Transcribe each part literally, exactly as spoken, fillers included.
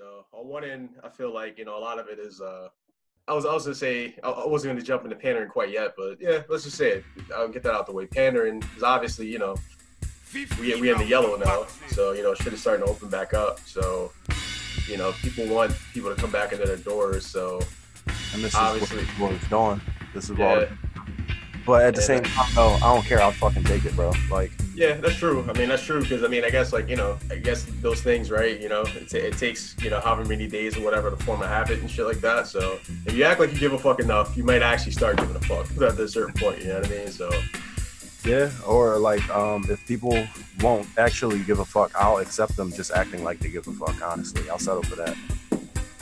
So on one end, I feel like, you know, a lot of it is uh, I was I was gonna say I wasn't gonna jump into pandering quite yet, but yeah, let's just say it. I'll get that out the way. Pandering is obviously, you know, we we in the yellow now, so you know shit is starting to open back up. So you know, people want people to come back into their doors. So and this obviously, is what it's going. This is what. Yeah. But at the yeah. same time, though, I don't care. I'll fucking take it, bro. Like. Yeah, that's true. I mean, that's true because I mean, I guess like you know, I guess those things, right? You know, it, t- it takes you know however many days or whatever to form a habit and shit like that. So if you act like you give a fuck enough, you might actually start giving a fuck at a certain point. You know what I mean? So. Yeah, or like um, if people won't actually give a fuck, I'll accept them just acting like they give a fuck. Honestly, I'll settle for that.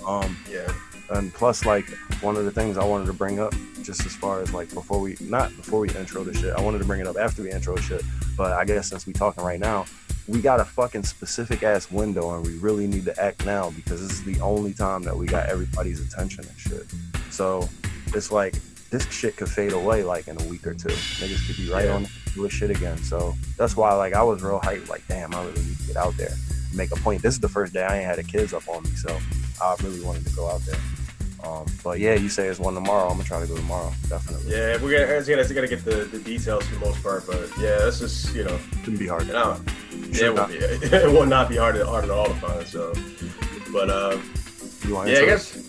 Um, yeah. And plus, like, one of the things I wanted to bring up, just as far as, like, before we, not before we intro the shit, I wanted to bring it up after we intro shit, but I guess since we talking right now, we got a fucking specific-ass window, and we really need to act now, because this is the only time that we got everybody's attention and shit. So, it's like, this shit could fade away, like, in a week or two. Niggas could be right yeah. on doing shit again. So, that's why, like, I was real hyped, like, damn, I really need to get out there and make a point. This is the first day I ain't had the kids up on me, so I really wanted to go out there. Um, but yeah, you say there's one tomorrow. I'm gonna try to go tomorrow, definitely. Yeah, we're gonna, we're gonna, we're gonna get the, the details for the most part, but yeah, that's just you know, shouldn't be hard. To yeah, it won't be. It will not be hard at, hard at all to find. So, but uh, you want yeah, I guess. It?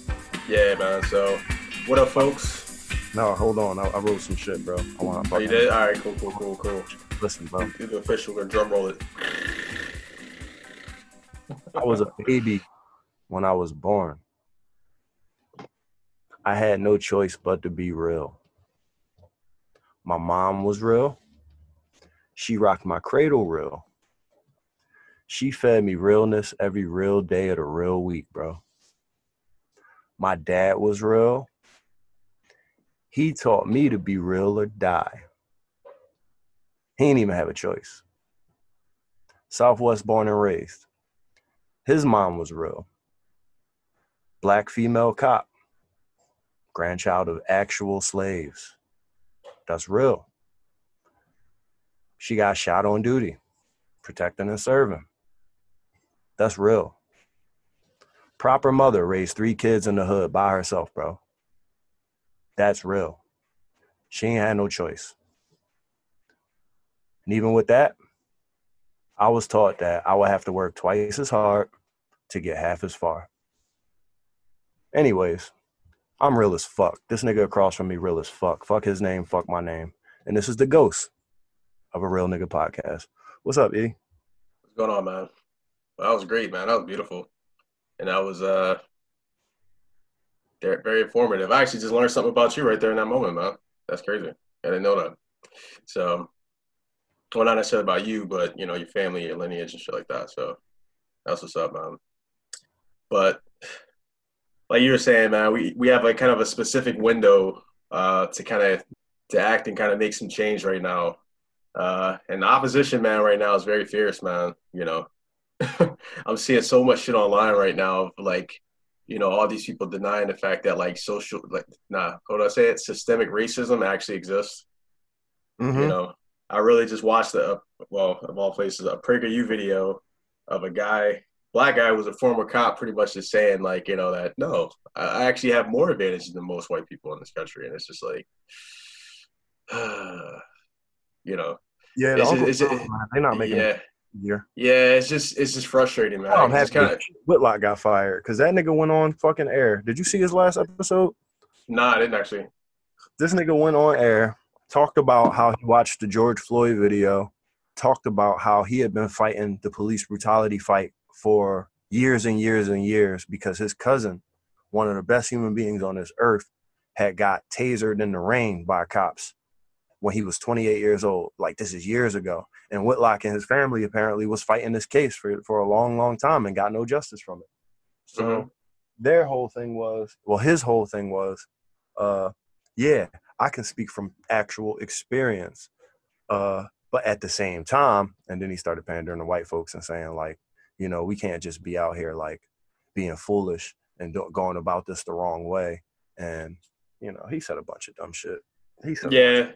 Yeah, man. So, what up, folks? No, hold on. I, I wrote some shit, bro. I want to. Oh, you did? All right, cool, cool, cool, cool. Listen, bro. Do the official. We're gonna drum roll it. I was a baby when I was born. I had no choice but to be real. My mom was real. She rocked my cradle real. She fed me realness every real day of the real week, bro. My dad was real. He taught me to be real or die. He didn't even have a choice. Southwest born and raised. His mom was real. Black female cop. Grandchild of actual slaves. That's real. She got shot on duty, protecting and serving. That's real. Proper mother raised three kids in the hood by herself, bro. That's real. She ain't had no choice. And even with that, I was taught that I would have to work twice as hard to get half as far. Anyways, I'm real as fuck. This nigga across from me real as fuck. Fuck his name, fuck my name. And this is the Ghost of a Real Nigga Podcast. What's up, E? What's going on, man? Well, that was great, man. That was beautiful. And that was uh, very informative. I actually just learned something about you right there in that moment, man. That's crazy. I didn't know that. So, well, not necessarily about you, but, you know, your family, your lineage and shit like that. So, that's what's up, man. But... like you were saying, man, we, we have like kind of a specific window uh, to kind of to act and kind of make some change right now. Uh, and the opposition, man, right now is very fierce, man. You know, I'm seeing so much shit online right now, like, you know, all these people denying the fact that like social, like, nah, how do I say it? Systemic racism actually exists. Mm-hmm. You know, I really just watched the, well, of all places, a PragerU video of a guy. Black guy was a former cop, pretty much just saying like, you know, that no, I actually have more advantages than most white people in this country, and it's just like, uh, you know, yeah, it's the just, it's problem, just, they're not making yeah, it easier. Yeah, it's just it's just frustrating, man. I'm happy kinda... Whitlock got fired because that nigga went on fucking air. Did you see his last episode? Nah, I didn't actually. This nigga went on air, talked about how he watched the George Floyd video, talked about how he had been fighting the police brutality fight for years and years and years because his cousin, one of the best human beings on this earth, had got tasered in the rain by cops when he was twenty-eight years old. Like, this is years ago. And Whitlock and his family apparently was fighting this case for, for a long, long time and got no justice from it. So mm-hmm. their whole thing was, well, his whole thing was, uh, yeah, I can speak from actual experience. Uh, but at the same time, and then he started pandering to white folks and saying like, you know, we can't just be out here, like, being foolish and do- going about this the wrong way. And, you know, he said a bunch of dumb shit. He said yeah.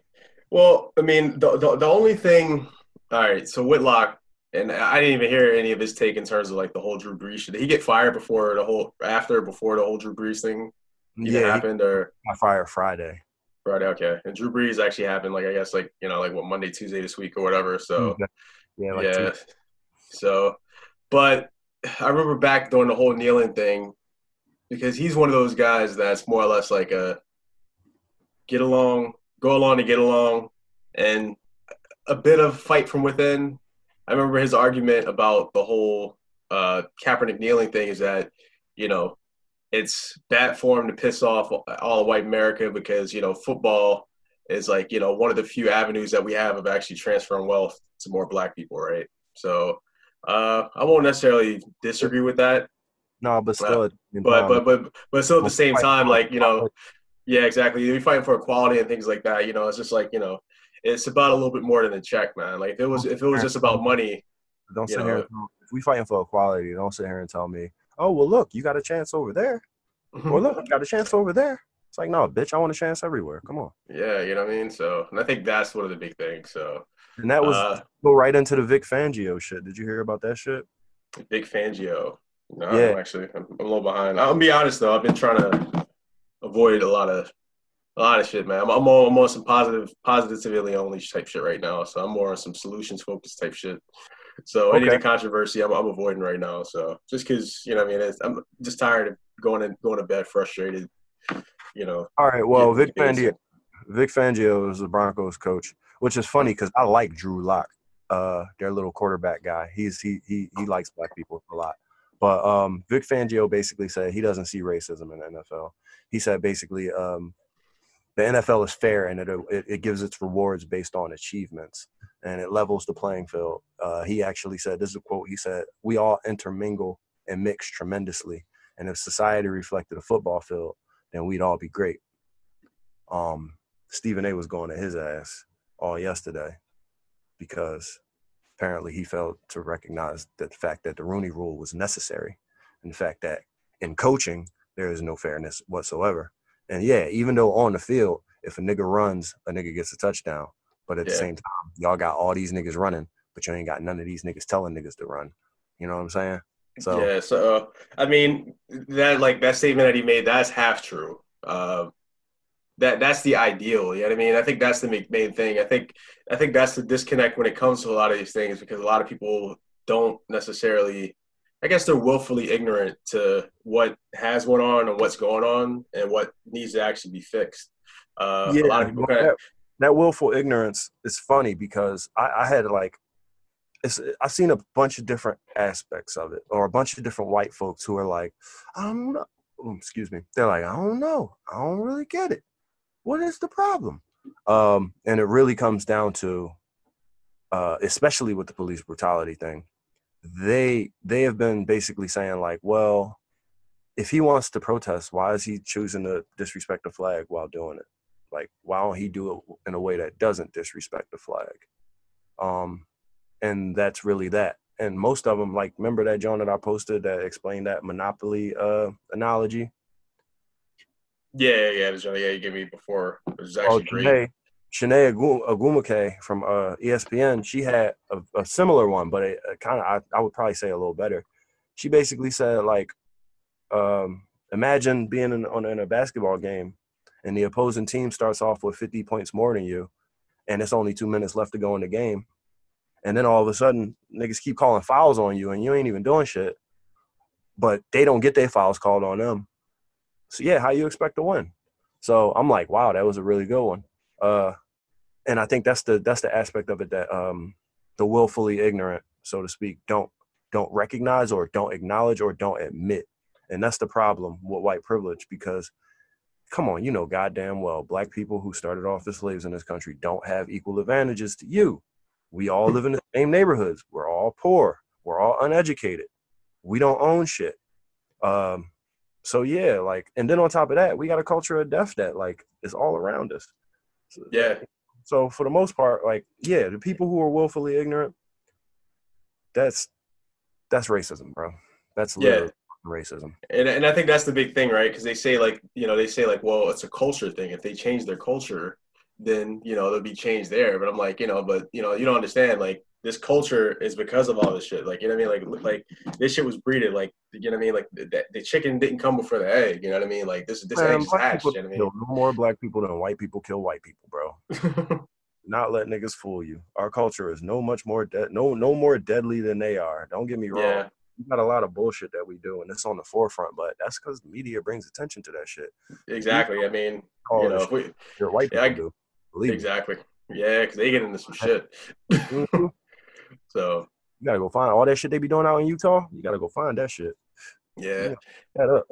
Well, I mean, the, the the only thing – all right, so Whitlock, And I didn't even hear any of his take in terms of, like, the whole Drew Brees shit. Did he get fired before the whole – after, before the whole Drew Brees thing even yeah, happened? Or got fired Friday. Friday, okay. And Drew Brees actually happened, like, I guess, like, you know, like, what, Monday, Tuesday this week or whatever. So, yeah. Like yeah. So, but I remember back during the whole kneeling thing, because he's one of those guys that's more or less like a get along, go along to get along, and a bit of fight from within. I remember his argument about the whole uh, Kaepernick kneeling thing is that, you know, it's bad form to piss off all of white America because, you know, football is like, you know, one of the few avenues that we have of actually transferring wealth to more black people, right? So uh, I won't necessarily disagree with that. No, but still. Uh, but, but, but, but still at the same time, like, you know, yeah, exactly. You're fighting for equality and things like that. You know, it's just like, you know, it's about a little bit more than a check, man. Like, if it was, if it was just about money, don't sit know. here. And tell, if we fighting for equality, don't sit here and tell me, oh, well, look, you got a chance over there. Or look, you got a chance over there. It's like, no, bitch, I want a chance everywhere. Come on. Yeah, you know what I mean. So, and I think that's one of the big things. So, and that was uh, go right into the Vic Fangio shit. Did you hear about that shit? Vic Fangio. No, yeah. I'm actually, I'm a little behind. I'll be honest though. I've been trying to avoid a lot of. A lot of shit, man. I'm, I'm, all, I'm on some positive, positively only type shit right now. So I'm more on some solutions-focused type shit. So okay. Any of the controversy I'm, I'm avoiding right now. So just because, you know what I mean? It's, I'm just tired of going to, going to bed frustrated, you know. All right, well, Vic Fangio, Vic Fangio is the Broncos coach, which is funny because I like Drew Lock, uh, their little quarterback guy. He's he, he, he likes black people a lot. But um, Vic Fangio basically said he doesn't see racism in the N F L. He said basically um, – the N F L is fair, and it, it it gives its rewards based on achievements, and it levels the playing field. Uh, he actually said, this is a quote, he said, we all intermingle and mix tremendously, and if society reflected a football field, then we'd all be great. Um, Stephen A. was going to his ass all yesterday because apparently he failed to recognize that the fact that the Rooney rule was necessary, and the fact that in coaching there is no fairness whatsoever. And, yeah, even though on the field, if a nigga runs, a nigga gets a touchdown. But at yeah. the same time, y'all got all these niggas running, but you ain't got none of these niggas telling niggas to run. You know what I'm saying? So Yeah, so, uh, I mean, that like that statement that he made, that's half true. Uh, that That's the ideal, you know what I mean? I think that's the main thing. I think I think that's the disconnect when it comes to a lot of these things because a lot of people don't necessarily – I guess they're willfully ignorant to what has went on and what's going on and what needs to actually be fixed. Uh, yeah, a lot of people kind of that willful ignorance is funny because I, I had like, it's, I've seen a bunch of different aspects of it or a bunch of different white folks who are like, I don't know. Oh, excuse me. They're like, I don't know. I don't really get it. What is the problem? Um, and it really comes down to, uh, especially with the police brutality thing. They they have been basically saying, like, well, if he wants to protest, why is he choosing to disrespect the flag while doing it? Like, why don't he do it in a way that doesn't disrespect the flag? Um, and that's really that. And most of them, like, remember that John that I posted that explained that monopoly uh, analogy? Yeah, yeah, yeah. Yeah, you gave me before. It was actually oh, great. Hey. Shanae Agumake from uh, E S P N, she had a, a similar one, but it, it kind of, I, I would probably say a little better. She basically said, like, um, imagine being in, on, in a basketball game and the opposing team starts off with fifty points more than you, and it's only two minutes left to go in the game. And then all of a sudden, niggas keep calling fouls on you, and you ain't even doing shit. But they don't get their fouls called on them. So, yeah, how you expect to win? So I'm like, wow, that was a really good one. Uh, and I think that's the that's the aspect of it that um, the willfully ignorant, so to speak, don't don't recognize or don't acknowledge or don't admit, and that's the problem with white privilege because, come on, you know goddamn well, black people who started off as slaves in this country don't have equal advantages to you. We all live in the same neighborhoods. We're all poor. We're all uneducated. We don't own shit. Um, so yeah, like, and then on top of that, we got a culture of death that like is all around us. Yeah. So for the most part, like, yeah, the people who are willfully ignorant, that's that's racism, bro. That's literally yeah. racism. And and I think that's the big thing, right? Because they say like, you know, they say like, well, it's a culture thing. If they change their culture, then you know they'll be changed there. But I'm like, you know, but you know, you don't understand. Like, this culture is because of all this shit. Like, you know what I mean? Like, like this shit was breeded. Like, you know what I mean? Like, the, the chicken didn't come before the egg. You know what I mean? Like, this this egg is hatched. You know what I mean? More black people than white people kill white people, bro. Not let niggas fool you. Our culture is no much more dead, no no more deadly than they are. Don't get me wrong. Yeah. We got a lot of bullshit that we do, and it's on the forefront. But that's because the media brings attention to that shit. Exactly. I mean, oh, you know, we, your white people yeah, I, do. Believe exactly. Me. Yeah, because they get into some shit. Mm-hmm. So you gotta go find all that shit they be doing out in Utah. You gotta go find that shit. Yeah. That up.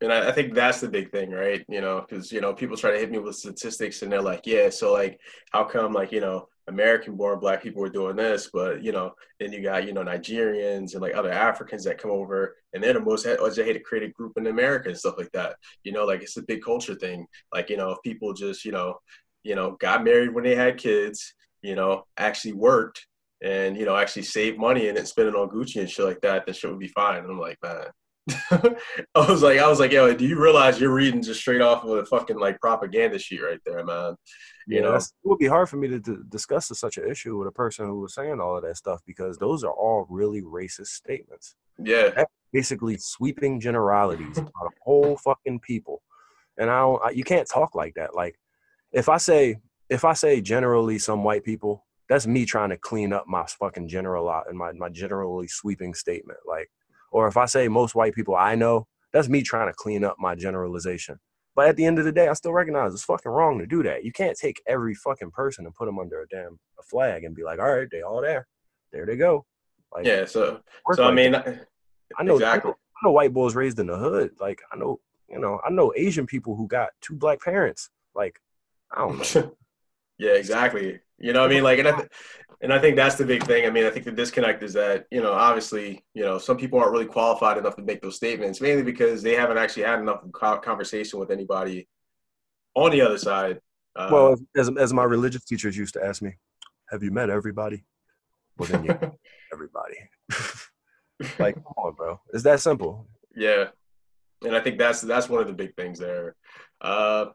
And I, I think that's the big thing, right? You know, because, you know, people try to hit me with statistics and they're like, yeah, so, like, how come, like, you know, American-born black people were doing this, but, you know, then you got, you know, Nigerians and, like, other Africans that come over, and they're the most educated, creative group in America and stuff like that. You know, like, it's a big culture thing. Like, you know, if people just, you know, you know, got married when they had kids, you know, actually worked and, you know, actually saved money and then spent it on Gucci and shit like that, then shit would be fine. And I'm like, man. I was like, I was like, yo, do you realize you're reading just straight off of a fucking, like, propaganda sheet right there, man? You yeah, know, it would be hard for me to d- discuss such an issue with a person who was saying all of that stuff, because those are all really racist statements. Yeah, that's basically sweeping generalities about a whole fucking people, and I don't. I, you can't talk like that. Like, if I say, if I say generally some white people, that's me trying to clean up my fucking general and my my generally sweeping statement, like. Or if I say most white people I know, that's me trying to clean up my generalization. But at the end of the day, I still recognize it's fucking wrong to do that. You can't take every fucking person and put them under a damn a flag and be like, all right, they all there. There they go. Like, yeah, so, so like I mean, that. I know, exactly. I know, I know white boys raised in the hood. Like, I know, you know, I know Asian people who got two black parents. Like, I don't know. Yeah, exactly. You know what I mean? Like, and I, th- and I think that's the big thing. I mean, I think the disconnect is that, you know, obviously, you know, some people aren't really qualified enough to make those statements, mainly because they haven't actually had enough conversation with anybody on the other side. Uh, well, as as my religious teachers used to ask me, have you met everybody? Well, then you met everybody. Like, come on, bro. It's that simple. Yeah. And I think that's, that's one of the big things there. Uh,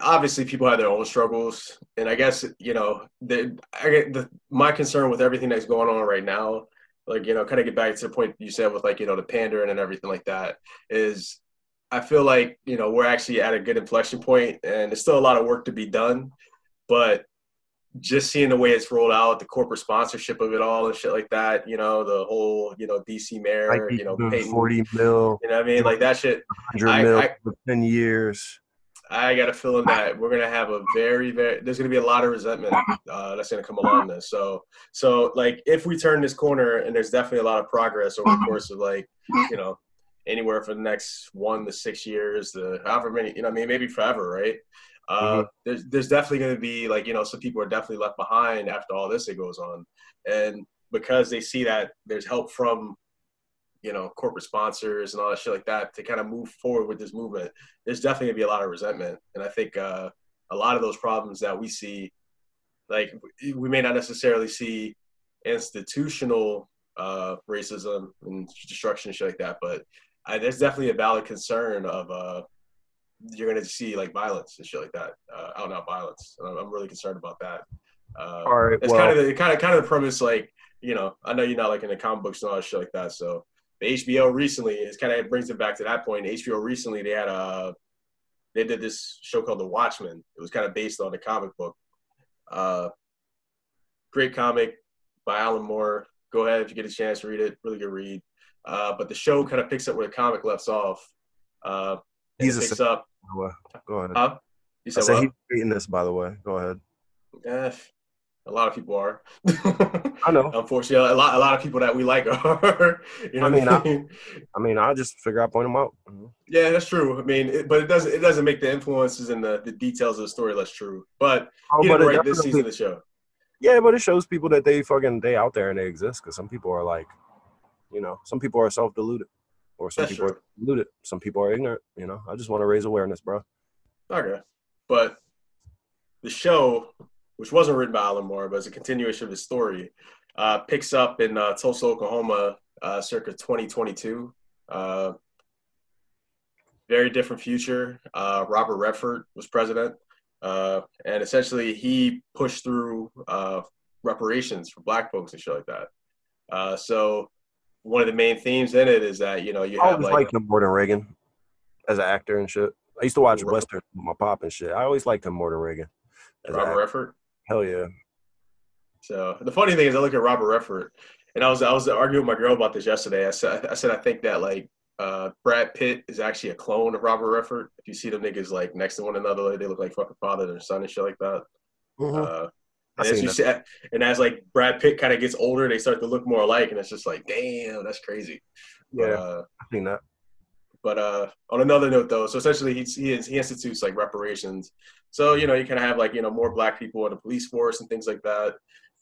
Obviously, people have their own struggles, and I guess, you know, the, I get the, my concern with everything that's going on right now, like, you know, kind of get back to the point you said with, like, you know, the pandering and everything like that, is I feel like, you know, we're actually at a good inflection point, and there's still a lot of work to be done, but just seeing the way it's rolled out, the corporate sponsorship of it all and shit like that, you know, the whole, you know, D C mayor, you know, Peyton, forty mil, you know what I mean, like, that shit, one hundred mil for ten years. I got a feeling that we're going to have a very, very – there's going to be a lot of resentment uh, that's going to come along this. So, so like, if we turn this corner, and there's definitely a lot of progress over the course of, like, you know, anywhere for the next one to six years, the however many – you know, I mean, maybe forever, right? Uh, mm-hmm. There's there's definitely going to be, like, you know, some people are definitely left behind after all this that goes on. And because they see that there's help from – you know, corporate sponsors and all that shit like that to kind of move forward with this movement, there's definitely gonna be a lot of resentment. And I think uh, a lot of those problems that we see, like, we may not necessarily see institutional uh, racism and destruction and shit like that, but I, there's definitely a valid concern of uh, you're gonna see, like, violence and shit like that, uh, out and out violence. And I'm, I'm really concerned about that. Uh, all right, it's well, kind of the kind of kind of the premise, like, you know, I know you're not, like, in the comic books and all that shit like that, so. The H B O recently, it's kind of, it brings it back to that point. H B O recently, they had a, they did this show called The Watchmen. It was kind of based on the comic book. Uh, great comic by Alan Moore. Go ahead if you get a chance to read it. Really good read. Uh, but the show kind of picks up where the comic left off. Uh, he's a picks up. Go ahead. Huh? You said I said what? He's reading this, by the way. Go ahead. Yeah. A lot of people are. I know. Unfortunately, a lot, a lot of people that we like are. You know I mean, what I mean, I, I mean, I'll just figure out, point them out. Mm-hmm. Yeah, that's true. I mean, it, but it doesn't, it doesn't make the influences and the, the details of the story less true. But oh, you know, right, this season of the show. Yeah, but it shows people that they fucking they out there and they exist, because some people are, like, you know, some people are self-deluded, or some that's people true. are deluded, some people are ignorant. You know, I just want to raise awareness, bro. Okay, but the show, which wasn't written by Alan Moore, but it's a continuation of his story, uh, picks up in uh, Tulsa, Oklahoma, uh, circa twenty twenty-two. Uh, very different future. Uh, Robert Redford was president. Uh, and essentially he pushed through uh, reparations for black folks and shit like that. Uh, so one of the main themes in it is that, you know, you I have like, liked him more than Reagan as an actor and shit. I used to watch Robert Western with my pop and shit. I always liked him more than Reagan. Robert Redford? Hell yeah. So the funny thing is I look at Robert Redford, and I was I was arguing with my girl about this yesterday. I said I said I think that like uh, Brad Pitt is actually a clone of Robert Redford. If you see them niggas like next to one another, they look like fucking father and son and shit like that. Mm-hmm. uh, and, as you see, and as like Brad Pitt kind of gets older, they start to look more alike, and it's just like, damn, that's crazy. Yeah, uh, I've seen that. But uh, on another note, though, so essentially he he, is, he institutes like reparations. So you know you kind of have like you know more black people in the police force and things like that.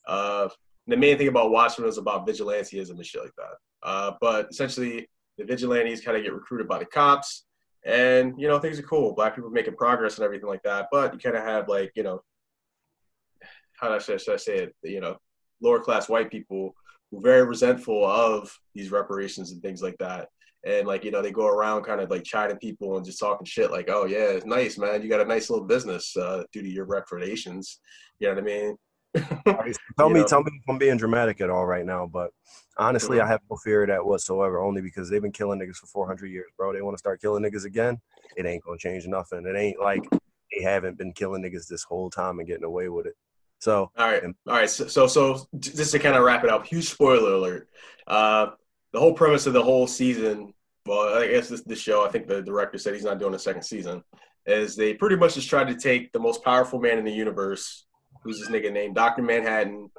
Uh, the main thing about Watchmen is about vigilantism and shit like that. Uh, but essentially, the vigilantes kind of get recruited by the cops, and you know things are cool. Black people making progress and everything like that. But you kind of have like you know, how do I say, should I say it? You know, lower class white people who are very resentful of these reparations and things like that. And like you know, they go around kind of like chiding people and just talking shit like, "Oh yeah, it's nice, man. You got a nice little business uh, due to your reparations." You know what I mean? tell me, know? tell me if I'm being dramatic at all right now, but honestly, mm-hmm. I have no fear of that whatsoever. Only because they've been killing niggas for four hundred years, bro. They want to start killing niggas again. It ain't gonna change nothing. It ain't like they haven't been killing niggas this whole time and getting away with it. So all right, and- all right. So, so, so just to kind of wrap it up, huge spoiler alert. Uh, The whole premise of the whole season, well, I guess this, this show, I think the director said he's not doing a second season, is they pretty much just tried to take the most powerful man in the universe, who's this nigga named Doctor Manhattan,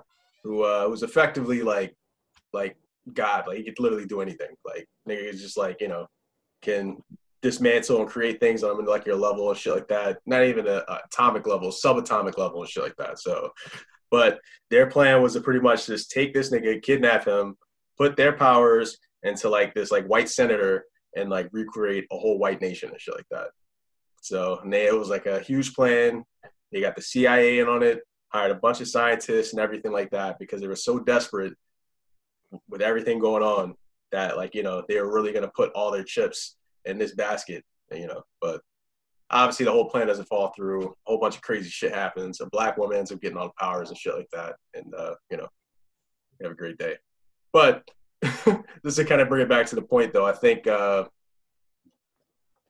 who uh, was effectively like, like God, like he could literally do anything. Like nigga is just like, you know, can dismantle and create things on molecular level and shit like that. Not even a, a atomic level, subatomic level and shit like that. So, but their plan was to pretty much just take this nigga, kidnap him, put their powers into like this like white senator and like recreate a whole white nation and shit like that. So and they, it was like a huge plan. They got the C I A in on it, hired a bunch of scientists and everything like that because they were so desperate with everything going on that like, you know, they were really going to put all their chips in this basket, you know, but obviously the whole plan doesn't fall through. A whole bunch of crazy shit happens. A black woman ends up getting all the powers and shit like that. And, uh, you know, have a great day. But just to kind of bring it back to the point, though, I think uh,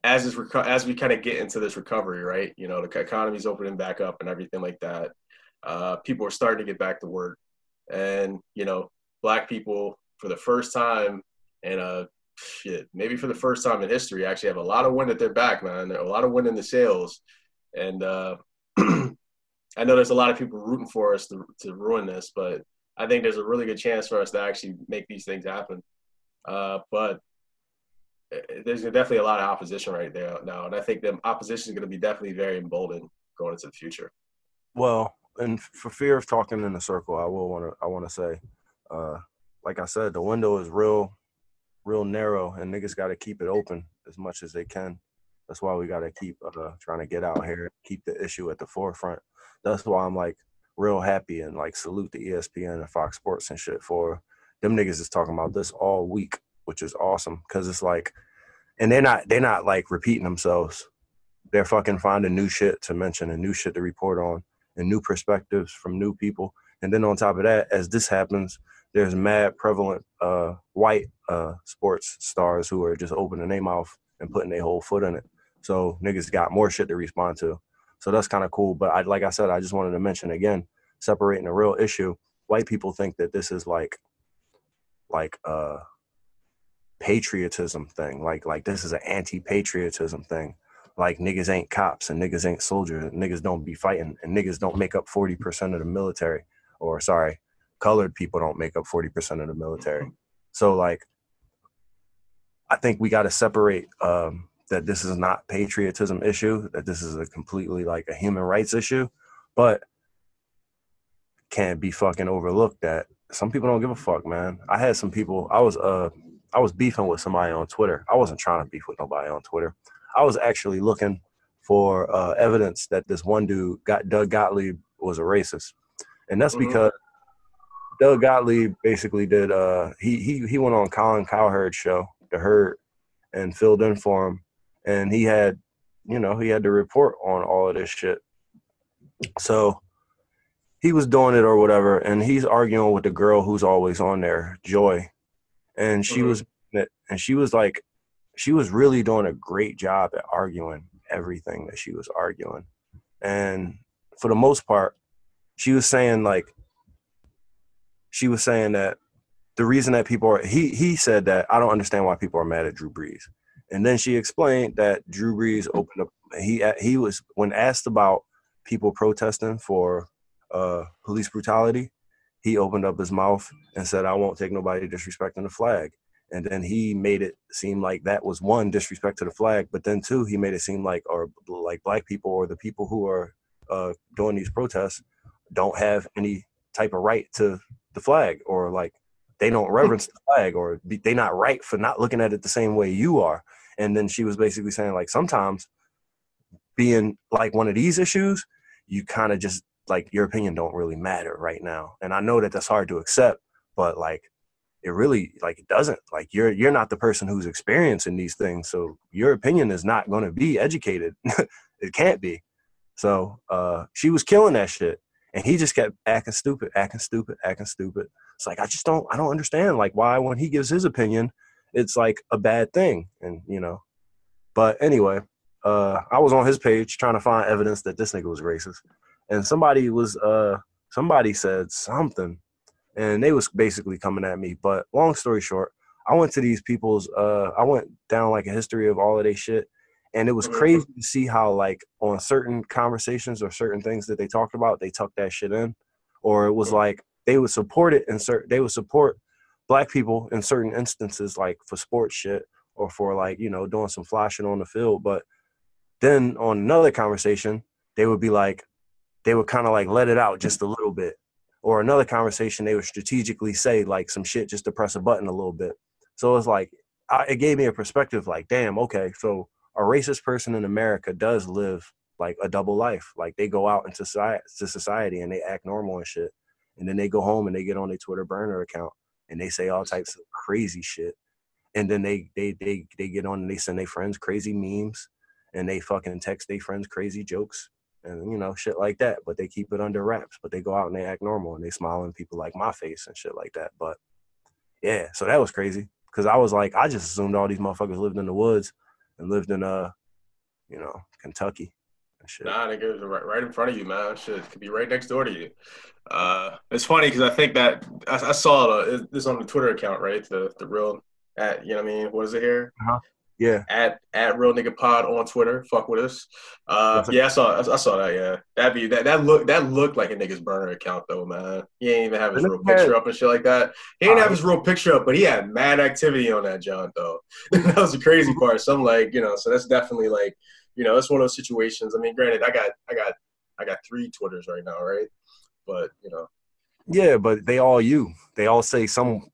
as this reco- as we kind of get into this recovery, right, you know, the economy's opening back up and everything like that, uh, people are starting to get back to work. And, you know, black people for the first time in a shit, maybe for the first time in history, actually have a lot of wind at their back, man. A lot of wind in the sails. And uh, I know there's a lot of people rooting for us to, to ruin this, but I think there's a really good chance for us to actually make these things happen. Uh, but there's definitely a lot of opposition right there now. And I think the opposition is going to be definitely very emboldened going into the future. Well, and for fear of talking in a circle, I will want to, I want to say, uh, like I said, the window is real, real narrow and niggas got to keep it open as much as they can. That's why we got to keep uh, trying to get out here, keep the issue at the forefront. That's why I'm like, real happy and like salute the E S P N and Fox Sports and shit for them niggas is talking about this all week, which is awesome because it's like, and they're not they're not like repeating themselves. They're fucking finding new shit to mention and new shit to report on and new perspectives from new people. And then on top of that, as this happens, there's mad prevalent uh, white uh, sports stars who are just opening their mouth and putting their whole foot in it. So niggas got more shit to respond to. So that's kind of cool. But I, like I said, I just wanted to mention again, separating a real issue. White people think that this is like, like a patriotism thing. Like, like this is an anti-patriotism thing. Like niggas ain't cops and niggas ain't soldiers. And niggas don't be fighting and niggas don't make up forty percent of the military or sorry, colored people don't make up forty percent of the military. So like, I think we got to separate, um, that this is not patriotism issue, that this is a completely like a human rights issue, but can't be fucking overlooked that some people don't give a fuck, man. I had some people, I was uh, I was beefing with somebody on Twitter. I wasn't trying to beef with nobody on Twitter. I was actually looking for uh, evidence that this one dude, got Doug Gottlieb, was a racist. And that's mm-hmm. because Doug Gottlieb basically did, uh, he, he, he went on Colin Cowherd's show, The Herd, and filled in for him. And he had, you know, he had to report on all of this shit. So he was doing it or whatever, and he's arguing with the girl who's always on there, Joy. And she mm-hmm. was and she was like, she was really doing a great job at arguing everything that she was arguing. And for the most part, she was saying like, she was saying that the reason that people are, he, he said that, I don't understand why people are mad at Drew Brees. And then she explained that Drew Brees opened up, he, he was, when asked about people protesting for uh, police brutality, he opened up his mouth and said, I won't take nobody disrespecting the flag. And then he made it seem like that was, one, disrespect to the flag, but then, two, he made it seem like, or like black people or the people who are uh, doing these protests don't have any type of right to the flag, or like they don't reverence the flag, or be, they not right for not looking at it the same way you are. And then she was basically saying like, sometimes being like one of these issues, you kind of just like, your opinion don't really matter right now. And I know that that's hard to accept, but like, it really, like, it doesn't. Like, you're you're not the person who's experiencing these things, so your opinion is not going to be educated. It can't be. So uh, she was killing that shit, and he just kept acting stupid, acting stupid, acting stupid. It's like, I just don't, I don't understand, like, why when he gives his opinion, it's, like, a bad thing. And, you know, but anyway, uh, I was on his page trying to find evidence that this nigga was racist, and somebody was, uh, somebody said something. And they was basically coming at me. But long story short, I went to these people's, uh, I went down like a history of all of their shit. And it was crazy to see how like on certain conversations or certain things that they talked about, they tucked that shit in. Or it was like, they would support it in certain, they would support black people in certain instances, like for sports shit or for like, you know, doing some fly shit on the field. But then on another conversation, they would be like, they would kind of like let it out just a little bit. Or another conversation, they would strategically say like some shit just to press a button a little bit. So it's like, I, it gave me a perspective like, damn, okay, so a racist person in America does live like a double life. Like they go out into society, to society and they act normal and shit. And then they go home and they get on their Twitter burner account and they say all types of crazy shit. And then they they they they get on and they send their friends crazy memes and they fucking text their friends crazy jokes. And, you know, shit like that. But they keep it under wraps. But they go out and they act normal. And they smile at people like my face and shit like that. But, yeah. So that was crazy. Because I was like, I just assumed all these motherfuckers lived in the woods and lived in, uh, you know, Kentucky and shit. Nah, nigga, right, right in front of you, man. Shit could be right next door to you. Uh, it's funny because I think that I, I saw it, uh, it, this on the Twitter account, right? The the real, at, you know what I mean? What is it here? Uh-huh. Yeah, at at real nigga pod on Twitter. Fuck with us. Uh, yeah, I saw I saw that. Yeah, that be that that look that looked like a nigga's burner account though, man. He ain't even have his real picture up and shit like that. He didn't have his real picture up, but he had mad activity on that John though. That was the crazy part. So I'm like, you know, so that's definitely like, you know, it's one of those situations. I mean, granted, I got I got I got three Twitters right now, right? But you know, yeah, but they all you. They all say some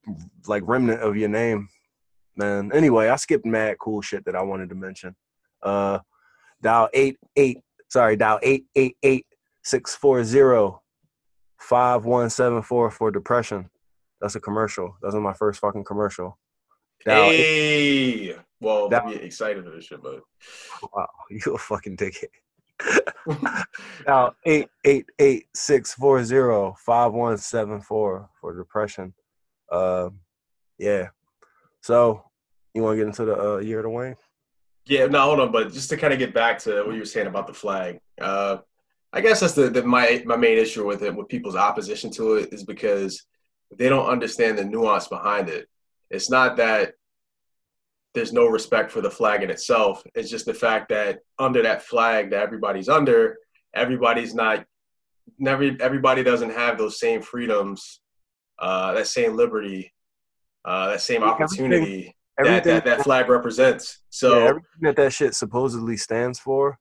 like remnant of your name. Man, anyway, I skipped mad cool shit that I wanted to mention. Uh, dial eight eight, sorry, dial eight eight eight six four zero five one seven four for depression. That's a commercial. That's my first fucking commercial. Dial hey, eight, well, dial, I'm excited for this shit, but wow, you a fucking dickhead. Dial eight eight eight six four zero five one seven four for depression. Uh, yeah. So, you want to get into the uh, year of the Wayne? Yeah, no, hold on. But just to kind of get back to what you were saying about the flag, uh, I guess that's the, the my my main issue with it, with people's opposition to it, is because they don't understand the nuance behind it. It's not that there's no respect for the flag in itself. It's just the fact that under that flag that everybody's under, everybody's not, never everybody doesn't have those same freedoms, uh, that same liberty. Uh, that same opportunity everything, everything, that, that that flag represents. So yeah, everything that that shit supposedly stands for,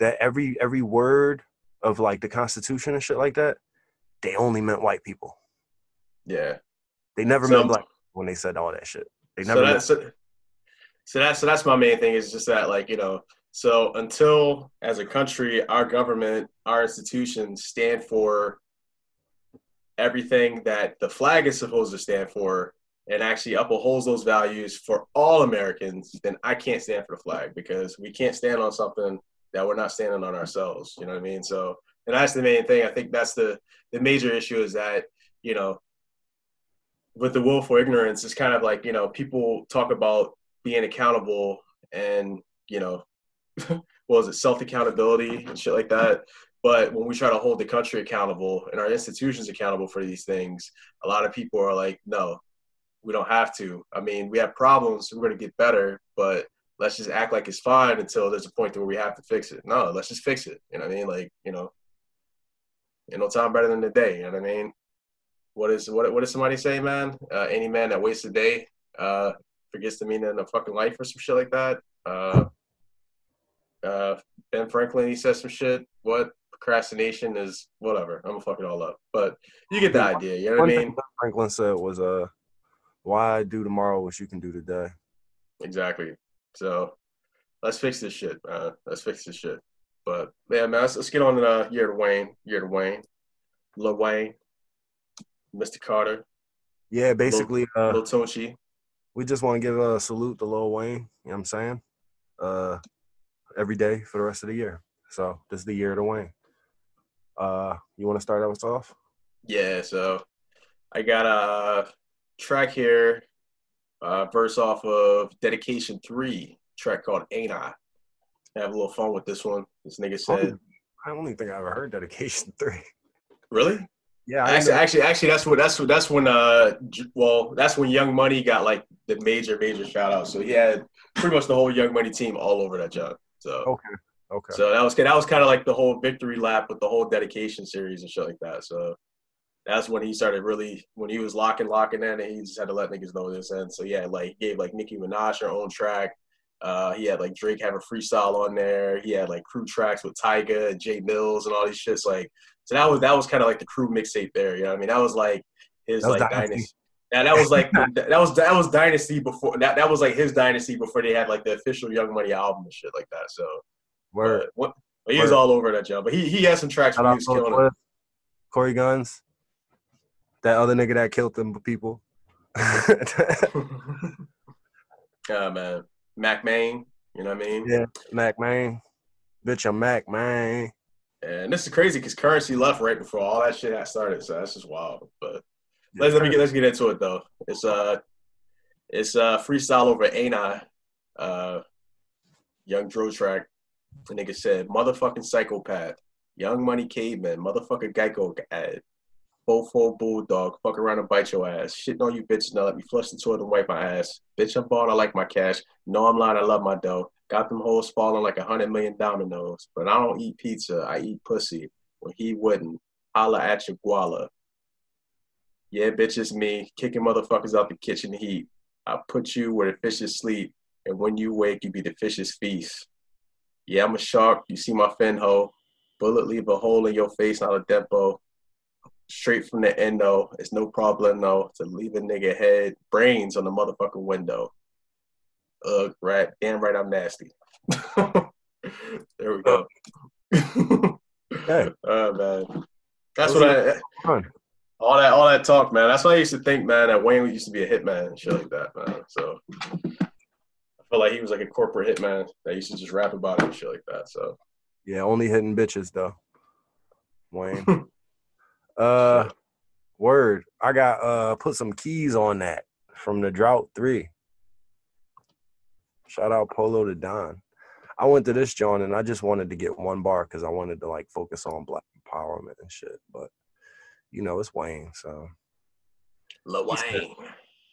that every every word of like the Constitution and shit like that, they only meant white people. Yeah, they never so, meant black people when they said all that shit. They never. So that's so, so that's so that's my main thing is just that like you know so until as a country our government our institutions stand for everything that the flag is supposed to stand for. And actually upholds those values for all Americans, then I can't stand for the flag because we can't stand on something that we're not standing on ourselves. You know what I mean? So And that's the main thing. I think that's the, the major issue is that, you know, with the willful ignorance, it's kind of like, you know, people talk about being accountable and, you know, what was it, self-accountability and shit like that. But when we try to hold the country accountable and our institutions accountable for these things, a lot of people are like, no, we don't have to. I mean, we have problems, so we're going to get better, but let's just act like it's fine until there's a point where we have to fix it. No, let's just fix it. You know what I mean? Like, you know, you know, time better than the day. You know what I mean? What is what? What does somebody say, man? Uh, any man that wastes a day uh, forgets the meaning of fucking life or some shit like that. Uh, uh, Ben Franklin, he says some shit. What? Procrastination is whatever. I'm going to fuck it all up. But you get the idea. You know what I mean? One thing Ben Franklin said was, uh, why do tomorrow what you can do today? Exactly. So let's fix this shit, man. Let's fix this shit. But, yeah, man, let's, let's get on to uh, Year to Wayne. Year to Wayne. Lil Wayne. Mister Carter. Yeah, basically. Lil, uh, Lil Tochi. We just want to give a salute to Lil Wayne, you know what I'm saying, uh, every day for the rest of the year. So this is the Year to Wayne. Uh, you want to start us off? Yeah, so I got a track here, uh, verse off of Dedication three, track called Ain't I. I have a little fun with this one. This nigga said. I don't even think I ever heard Dedication three. Really? Yeah, actually, actually, actually, that's what that's what that's when. Uh, well, that's when Young Money got like the major, major shout out. So he had pretty much the whole Young Money team all over that job. So okay, okay. So that was that was kind of like the whole victory lap with the whole Dedication series and shit like that. So that's when he started really when he was locking, locking in, and he just had to let niggas know this end. So yeah, like gave like Nicki Minaj her own track. Uh, he had like Drake have a freestyle on there. He had like crew tracks with Tyga and Jay Mills and all these shits. Like, so that was that was kind of like the crew mixtape there. You know what I mean? That was like his was like dynasty. dynasty. Now that was like that was that was dynasty before that. That was like his dynasty before they had like the official Young Money album and shit like that. So, word. But, but he was word. all over that job. But he he had some tracks where he was killing him. Corey Guns, that other nigga that killed them people. Oh, man. Mac Main, you know what I mean? Yeah, Mac Main. Bitch, I'm Mac Main. And this is crazy because Currency left right before all that shit had started, so that's just wild. But yeah, let's let me get let's get into it though. It's uh it's uh freestyle over Ain't I, uh Young Dro track. The nigga said, motherfucking psychopath, Young Money caveman, motherfucking Geico ad, Bofo bulldog, fuck around and bite your ass. Shitting on you bitches now, let me flush the toilet and wipe my ass. Bitch, I'm bald, I like my cash. No, I'm lying, I love my dough. Got them hoes falling like a hundred million dominoes. But I don't eat pizza, I eat pussy. Well, he wouldn't. Holla at your guala. Yeah, bitch, it's me. Kicking motherfuckers out the kitchen heat. I put you where the fishes sleep. And when you wake, you be the fish's feast. Yeah, I'm a shark, you see my fin ho. Bullet leave a hole in your face, not a depo. Straight from the endo, it's no problem though to leave a nigga head brains on the motherfucking window. Ugh, right, damn right, I'm nasty. There we go. Hey, uh, man, that's what I. Fun. All that, all that talk, man. That's why I used to think, man, that Wayne used to be a hitman and shit like that, man. So I feel like he was like a corporate hitman that used to just rap about it and shit like that. So yeah, only hitting bitches though, Wayne. Uh, word. I got uh put some keys on that from the Drought Three. Shout out Polo to Don. I went to this joint and I just wanted to get one bar because I wanted to like focus on black empowerment and shit. But you know it's Wayne, so. Lil Wayne. He said,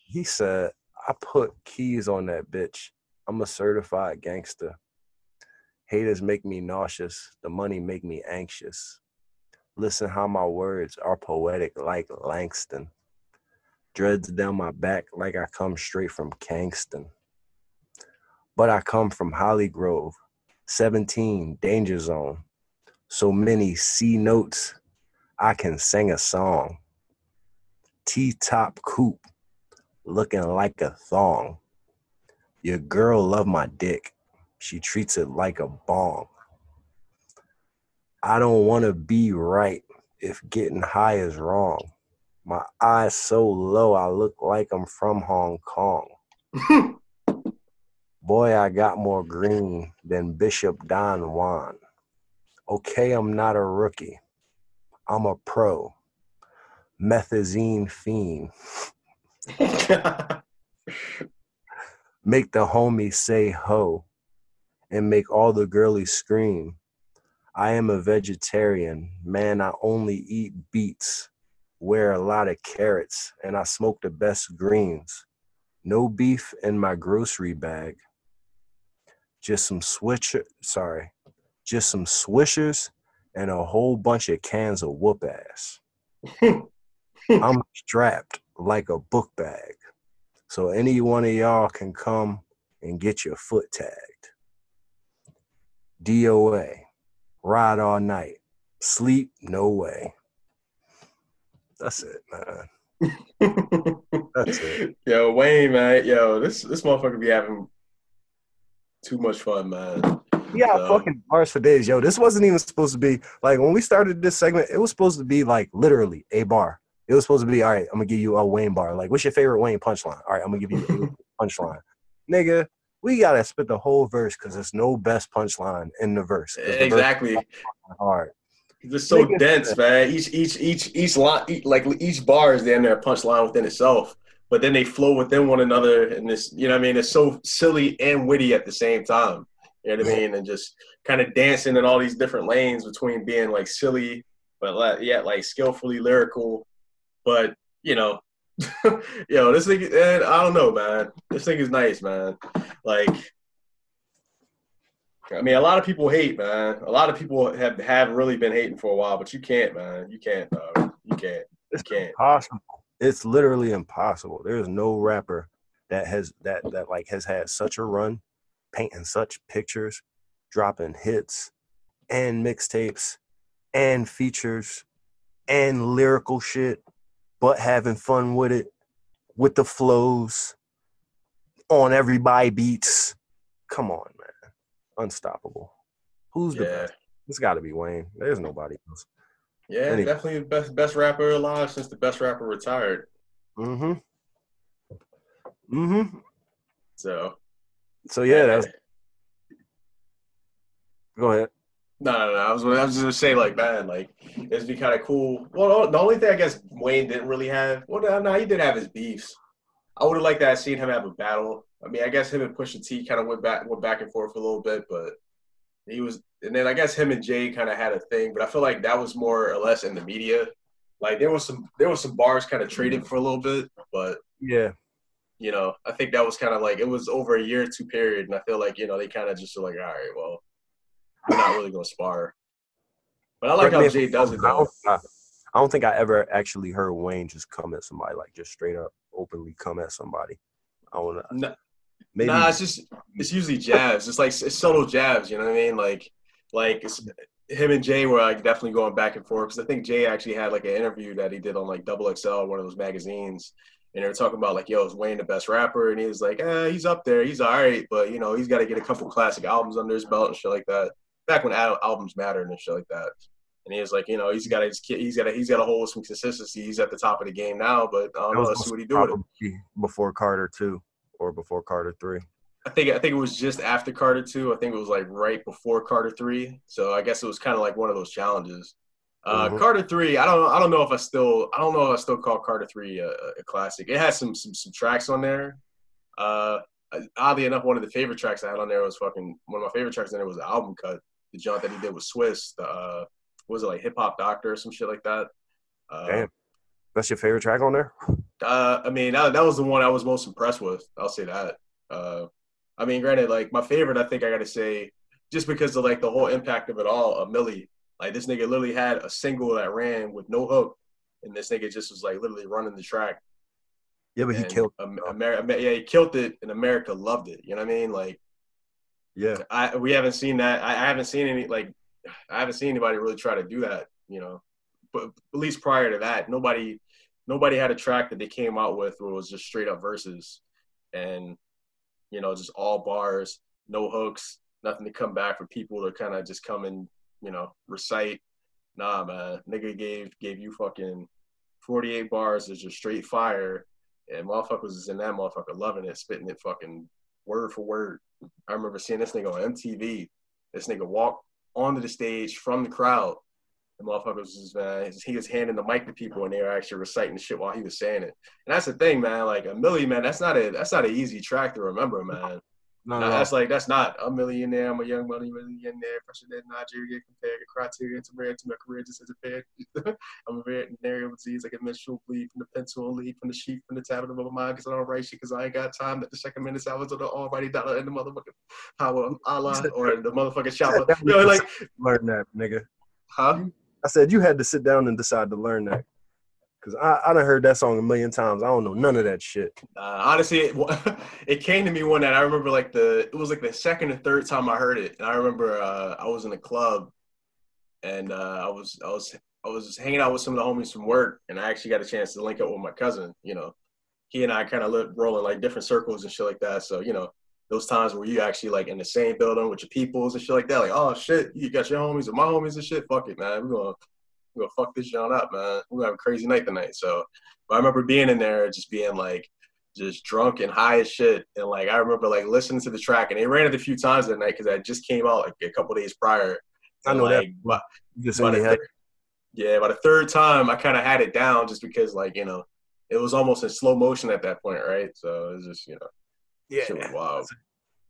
he said, "I put keys on that bitch. I'm a certified gangster. Haters make me nauseous. The money make me anxious. Listen how my words are poetic like Langston. Dreads down my back like I come straight from Kingston. But I come from Hollygrove, seventeen, danger zone. So many C notes, I can sing a song. T-top coupe, looking like a thong. Your girl love my dick. She treats it like a bong. I don't want to be right if getting high is wrong. My eyes so low, I look like I'm from Hong Kong. Boy, I got more green than Bishop Don Juan. Okay, I'm not a rookie. I'm a pro. Methazine fiend. Make the homie say ho and make all the girlies scream. I am a vegetarian. Man, I only eat beets, wear a lot of carrots, and I smoke the best greens. No beef in my grocery bag. Just some switcher, sorry, just some swishers and a whole bunch of cans of whoop ass. I'm strapped like a book bag. So any one of y'all can come and get your foot tagged. D O A, ride all night. Sleep, no way. That's it, man. That's it. Yo, Wayne, man. Yo, this this motherfucker be having too much fun, man. Yeah, so. Fucking bars for days. Yo, this wasn't even supposed to be, like, when we started this segment, it was supposed to be, like, literally a bar. It was supposed to be, all right, I'm going to give you a Wayne bar. Like, what's your favorite Wayne punchline? All right, I'm going to give you a punchline. Nigga, we got to spit the whole verse because there's no best punchline in the verse. The exactly. Verse hard. It's so Nigga, dense, man. Each, each, each, each line, each, like, each bar is then their punchline within itself. But then they flow within one another, and this, you know what I mean? It's so silly and witty at the same time. You know what I mean? And just kind of dancing in all these different lanes between being like silly, but like, yeah, like skillfully lyrical. But, you know, yo, this thing, and I don't know, man. This thing is nice, man. Like, I mean, a lot of people hate, man. A lot of people have, have really been hating for a while, but you can't, man. You can't, dog. You can't. You can't. It's impossible. It's literally impossible. There's no rapper that has that that like has had such a run, painting such pictures, dropping hits and mixtapes and features and lyrical shit, but having fun with it, with the flows, on everybody beats. Come on, man. Unstoppable. Who's the yeah. best? It's got to be Wayne. There's nobody else. Yeah, anyway. Definitely the best, best rapper alive since the best rapper retired. Mm-hmm. Mm-hmm. So... So yeah, that's... go ahead. No, no, no. I was, I was just gonna say, like, man, like it'd be kind of cool. Well, the only thing I guess Wayne didn't really have. Well, no, he did have his beefs. I would have liked to have seen him have a battle. I mean, I guess him and Pusha T kind of went back, went back and forth a little bit, but he was. And then I guess him and Jay kind of had a thing, but I feel like that was more or less in the media. Like there was some, there was some bars kind of traded for a little bit, but yeah. You know, I think that was kind of like, it was over a year or two period. And I feel like, you know, they kind of just are like, all right, well, we're not really going to spar. But I like how Jay does it, though. I don't think I ever actually heard Wayne just come at somebody, like just straight up openly come at somebody. I don't know. Maybe. Nah, it's just, it's usually jabs. It's like, it's subtle jabs, you know what I mean? Like, like it's, him and Jay were like definitely going back and forth. Because I think Jay actually had like an interview that he did on like Double X L, one of those magazines. And they were talking about, like, yo, is Wayne the best rapper? And he was like, eh, he's up there. He's all right. But, you know, he's got to get a couple classic albums under his belt and shit like that. Back when al- albums mattered and shit like that. And he was like, you know, he's got to he's got he's got to hold some consistency. He's at the top of the game now, but I don't know. Let's see what he do with it. Before Carter two or before Carter three. I think I think it was just after Carter two. I think it was, like, right before Carter three. So I guess it was kind of like one of those challenges. Uh, mm-hmm. Carter three, I don't, I don't know if I still, I don't know if I still call Carter three a, a classic. It has some, some, some tracks on there. Uh, oddly enough, one of the favorite tracks I had on there was fucking one of my favorite tracks on there was the album cut, the joint that he did with Swiss. The, uh, what was it like Hip Hop Doctor or some shit like that? Uh, Damn, that's your favorite track on there? Uh, I mean, I, that was the one I was most impressed with. I'll say that. Uh, I mean, granted, like my favorite, I think I gotta say, just because of like the whole impact of it all, a Millie. Like, this nigga literally had a single that ran with no hook, and this nigga just was, like, literally running the track. Yeah, but and he killed Amer- Amer- Yeah, he killed it, and America loved it. You know what I mean? Like, yeah. I we haven't seen that. I, I haven't seen any, like, I haven't seen anybody really try to do that, you know. But at least prior to that, nobody nobody had a track that they came out with where it was just straight-up verses and, you know, just all bars, no hooks, nothing to come back for people to kind of just come and, you know, recite. Nah, man. Nigga gave gave you fucking forty-eight bars that's just straight fire, and motherfuckers is in that motherfucker loving it, spitting it fucking word for word. I remember seeing this nigga on M T V. This nigga walked onto the stage from the crowd. The motherfuckers was, man, he was handing the mic to people and they were actually reciting shit while he was saying it. And that's the thing, man. Like, a million, man, that's not a that's not an easy track to remember, man. No, no, no. That's like, that's not a millionaire. I'm a young money millionaire. Pressure that Nigeria compared to criteria to rare to my career just as a pair. I'm a rare venereal disease. I get menstrual bleed from the pencil lead, from the sheep, from the tablet of my mind because I don't write shit because I ain't got time. That the second minutes I was on the almighty dollar in the motherfucking power Allah or in the motherfucking shower. You know, like, learn that, nigga. Huh? I said you had to sit down and decide to learn that. Cause I, I done heard that song a million times. I don't know none of that shit. Uh, honestly, it, it came to me one night. I remember like the it was like the second or third time I heard it, and I remember uh, I was in a club, and uh, I was I was I was hanging out with some of the homies from work, and I actually got a chance to link up with my cousin. You know, he and I kind of lived rolling like different circles and shit like that. So you know, those times where you actually like in the same building with your peoples and shit like that, like, oh shit, you got your homies and my homies and shit. Fuck it, man, we're gonna. We're gonna fuck this joint up, man. We're gonna have a crazy night tonight. So but I remember being in there, just being like, just drunk and high as shit. And like, I remember like listening to the track, and they ran it a few times that night because I just came out like a couple days prior. I know like, that. By, just by third, yeah, by the third time, I kind of had it down just because, like, you know, it was almost in slow motion at that point, right? So it was just, you know, yeah, shit was wild.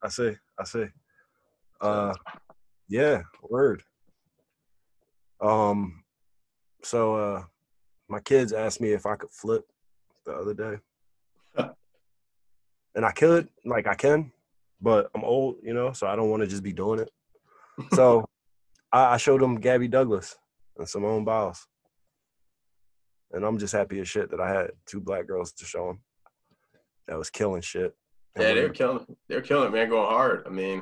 I see, I see. Uh, yeah, word. Um. So, uh, my kids asked me if I could flip the other day. And I could, like, I can, but I'm old, you know, so I don't want to just be doing it. So, I, I showed them Gabby Douglas and Simone Biles. And I'm just happy as shit that I had two black girls to show them. That was killing shit. Yeah, they were killing They were killing it, man, going hard. I mean,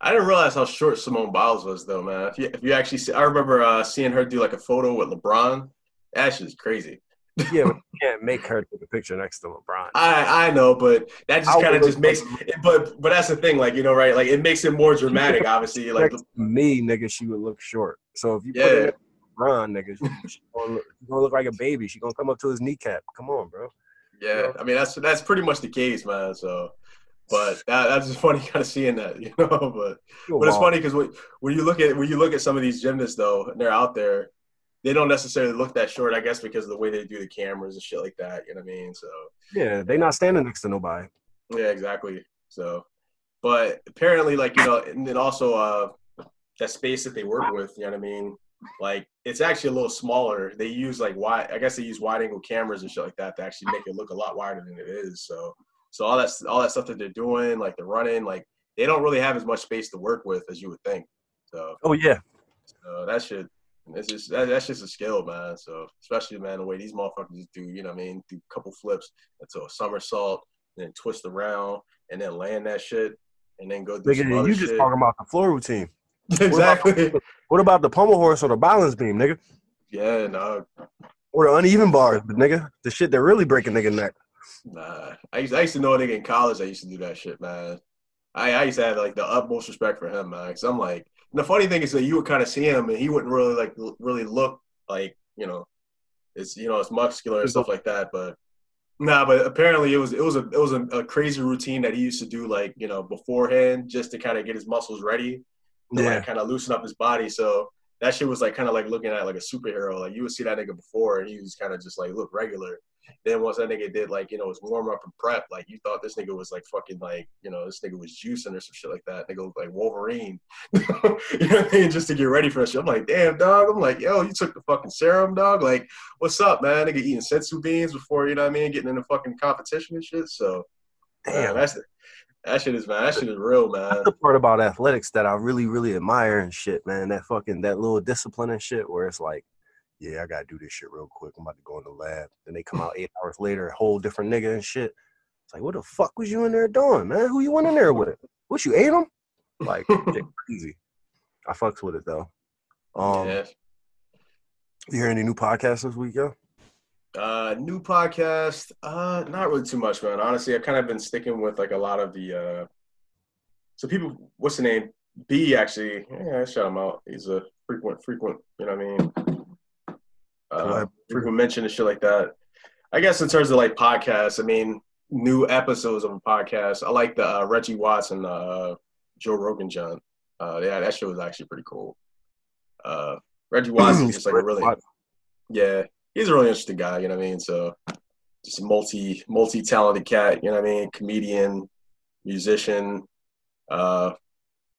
I didn't realize how short Simone Biles was, though, man. If you, if you actually see, I remember uh, seeing her do like a photo with LeBron. That shit's crazy. Yeah, but you can't make her take a picture next to LeBron. I I know, but that just kind of just makes. It, but but that's the thing, like, you know, right? Like, it makes it more dramatic, obviously. Like next to me, nigga, she would look short. So if you yeah. put her LeBron, nigga, she's she gonna, gonna look like a baby. She's gonna come up to his kneecap. Come on, bro. Yeah, you know? I mean that's that's pretty much the case, man. So. But that, that's just funny, kind of seeing that, you know. But but it's funny because when, when you look at when you look at some of these gymnasts, though, and they're out there, they don't necessarily look that short, I guess, because of the way they do the cameras and shit like that. You know what I mean? So yeah, they're not standing next to nobody. Yeah, exactly. So, but apparently, like you know, and then also uh, that space that they work with, you know what I mean? Like it's actually a little smaller. They use like wide, I guess they use wide-angle cameras and shit like that to actually make it look a lot wider than it is. So. So all that, all that stuff that they're doing, like the running, like they don't really have as much space to work with as you would think. So. Oh yeah. So that shit, it's just that, that's just a skill, man. So especially, man, the way these motherfuckers do, you know what I mean? Do a couple flips, into a somersault, then twist around, and then land that shit, and then go do nigga, some other you just shit. Talking about the floor routine. Exactly. What about, what about the pommel horse or the balance beam, nigga? Yeah, no. Or the uneven bars, nigga. The shit that really break a nigga neck. Nah, I used, I used to know a nigga in college that used to do that shit, man. I, I used to have, like, the utmost respect for him, man, because I'm like – the funny thing is that you would kind of see him and he wouldn't really, like, l- really look like, you know, it's, you know, it's muscular and stuff like that. But nah, but apparently it was it was a, it was a, a crazy routine that he used to do, like, you know, beforehand just to kind of get his muscles ready and, yeah. like, kind of loosen up his body. So that shit was, like, kind of like looking at, like, a superhero. Like, you would see that nigga before and he was kind of just, like, look regular. Then once that nigga did, like, you know, his warm-up and prep, like, you thought this nigga was, like, fucking, like, you know, this nigga was juicing or some shit like that. Nigga looked like Wolverine. You know what I mean? Just to get ready for that shit. I'm like, damn, dog. I'm like, yo, you took the fucking serum, dog. Like, what's up, man? Nigga eating sensu beans before, you know what I mean, getting in the fucking competition and shit. So, damn, man, that's that shit is, man, that shit is real, man. That's the part about athletics that I really, really admire and shit, man. That fucking, that little discipline and shit where it's like, yeah, I gotta do this shit real quick. I'm about to go in the lab. Then they come out eight hours later, a whole different nigga and shit. It's like, what the fuck was you in there doing, man? Who you went in there with? What, you ate them? Like, crazy. I fucks with it, though. Um, yeah. You hear any new podcasts this week, yo? Uh, new podcast? Uh, not really too much, man. Honestly, I've kind of been sticking with, like, a lot of the uh... – so people – what's the name? B, actually. Yeah, shout him out. He's a frequent, frequent, you know what I mean? Uh, frequent mention and shit like that. I guess in terms of like podcasts, I mean, new episodes of a podcast. I like the uh, Reggie Watts and uh, Joe Rogan John. Uh, yeah, that shit was actually pretty cool. Uh, Reggie Watts is just like a really, yeah, he's a really interesting guy. You know what I mean? So just a multi multi talented cat. You know what I mean? Comedian, musician, uh,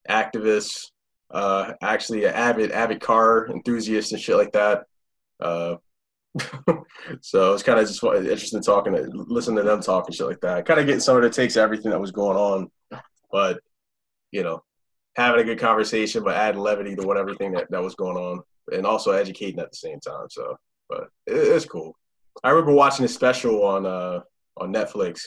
activist. Uh, actually, an avid avid car enthusiast and shit like that. Uh, so it's kind of just interesting talking, to, listening to them talk and shit like that. Kind of getting some of the takes, everything that was going on, but you know, having a good conversation, but adding levity to whatever thing that, that was going on, and also educating at the same time. So, but it, it's cool. I remember watching his special on uh on Netflix.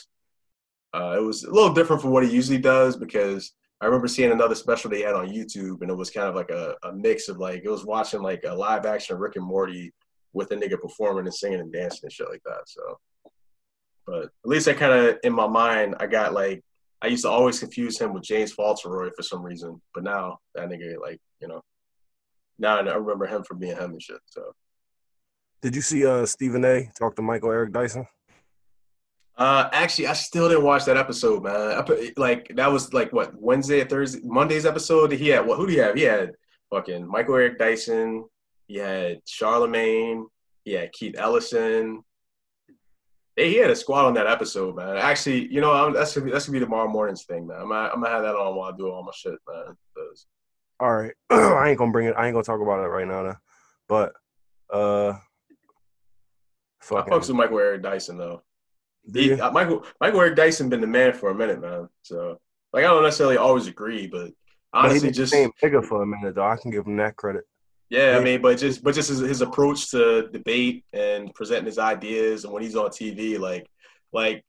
Uh, it was a little different from what he usually does because I remember seeing another special they had on YouTube, and it was kind of like a, a mix of like it was watching like a live action Rick and Morty with a nigga performing and singing and dancing and shit like that. So, but at least I kind of, in my mind, I got like, I used to always confuse him with James Fauntleroy for some reason. But now that nigga, like, you know, now I remember him from being him and shit. So, did you see uh, Stephen A. talk to Michael Eric Dyson? Uh, actually, I still didn't watch that episode, man. I put, like, that was like what, Wednesday or Thursday, Monday's episode. He had, what, who do you have? He had fucking Michael Eric Dyson. He had Charlemagne. He had Keith Ellison. He had a squad on that episode, man. Actually, you know, I'm, that's gonna be, that's gonna be tomorrow morning's thing, man. I'm gonna, I'm gonna have that on while I do all my shit, man. All right, I ain't gonna bring it. I ain't gonna talk about it right now, though. But uh, fucking. I fucks with Michael Eric Dyson though. He, uh, Michael Michael Eric Dyson been the man for a minute, man. So like, I don't necessarily always agree, but honestly, but just same nigga for a minute though. I can give him that credit. Yeah, I mean, but just but just his, his approach to debate and presenting his ideas, and when he's on T V, like, like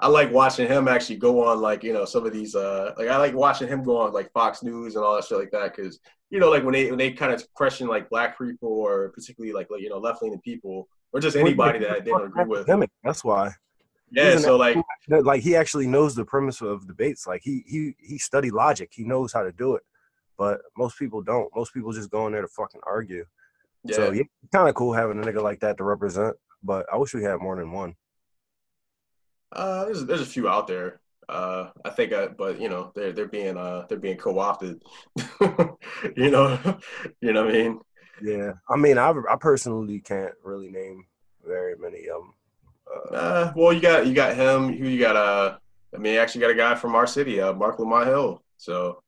I like watching him actually go on, like, you know, some of these, uh, like I like watching him go on like Fox News and all that shit like that, because you know, like when they when they kind of question like black people or particularly like, like you know, left leaning people or just anybody that they don't agree with. That's why. Yeah, Isn't so that, like, like he actually knows the premise of debates. Like he he he studied logic. He knows how to do it. But most people don't. Most people just go in there to fucking argue. Yeah. So, yeah, kind of cool having a nigga like that to represent. But I wish we had more than one. Uh, there's there's a few out there. Uh, I think, I, but you know, they're they're being uh they're being co-opted. you know, you know what I mean? Yeah, I mean, I I personally can't really name very many of them. Uh, uh, well, you got you got him. Who you got? Uh, I mean, you actually got a guy from our city, uh, Mark Lamont Hill. So.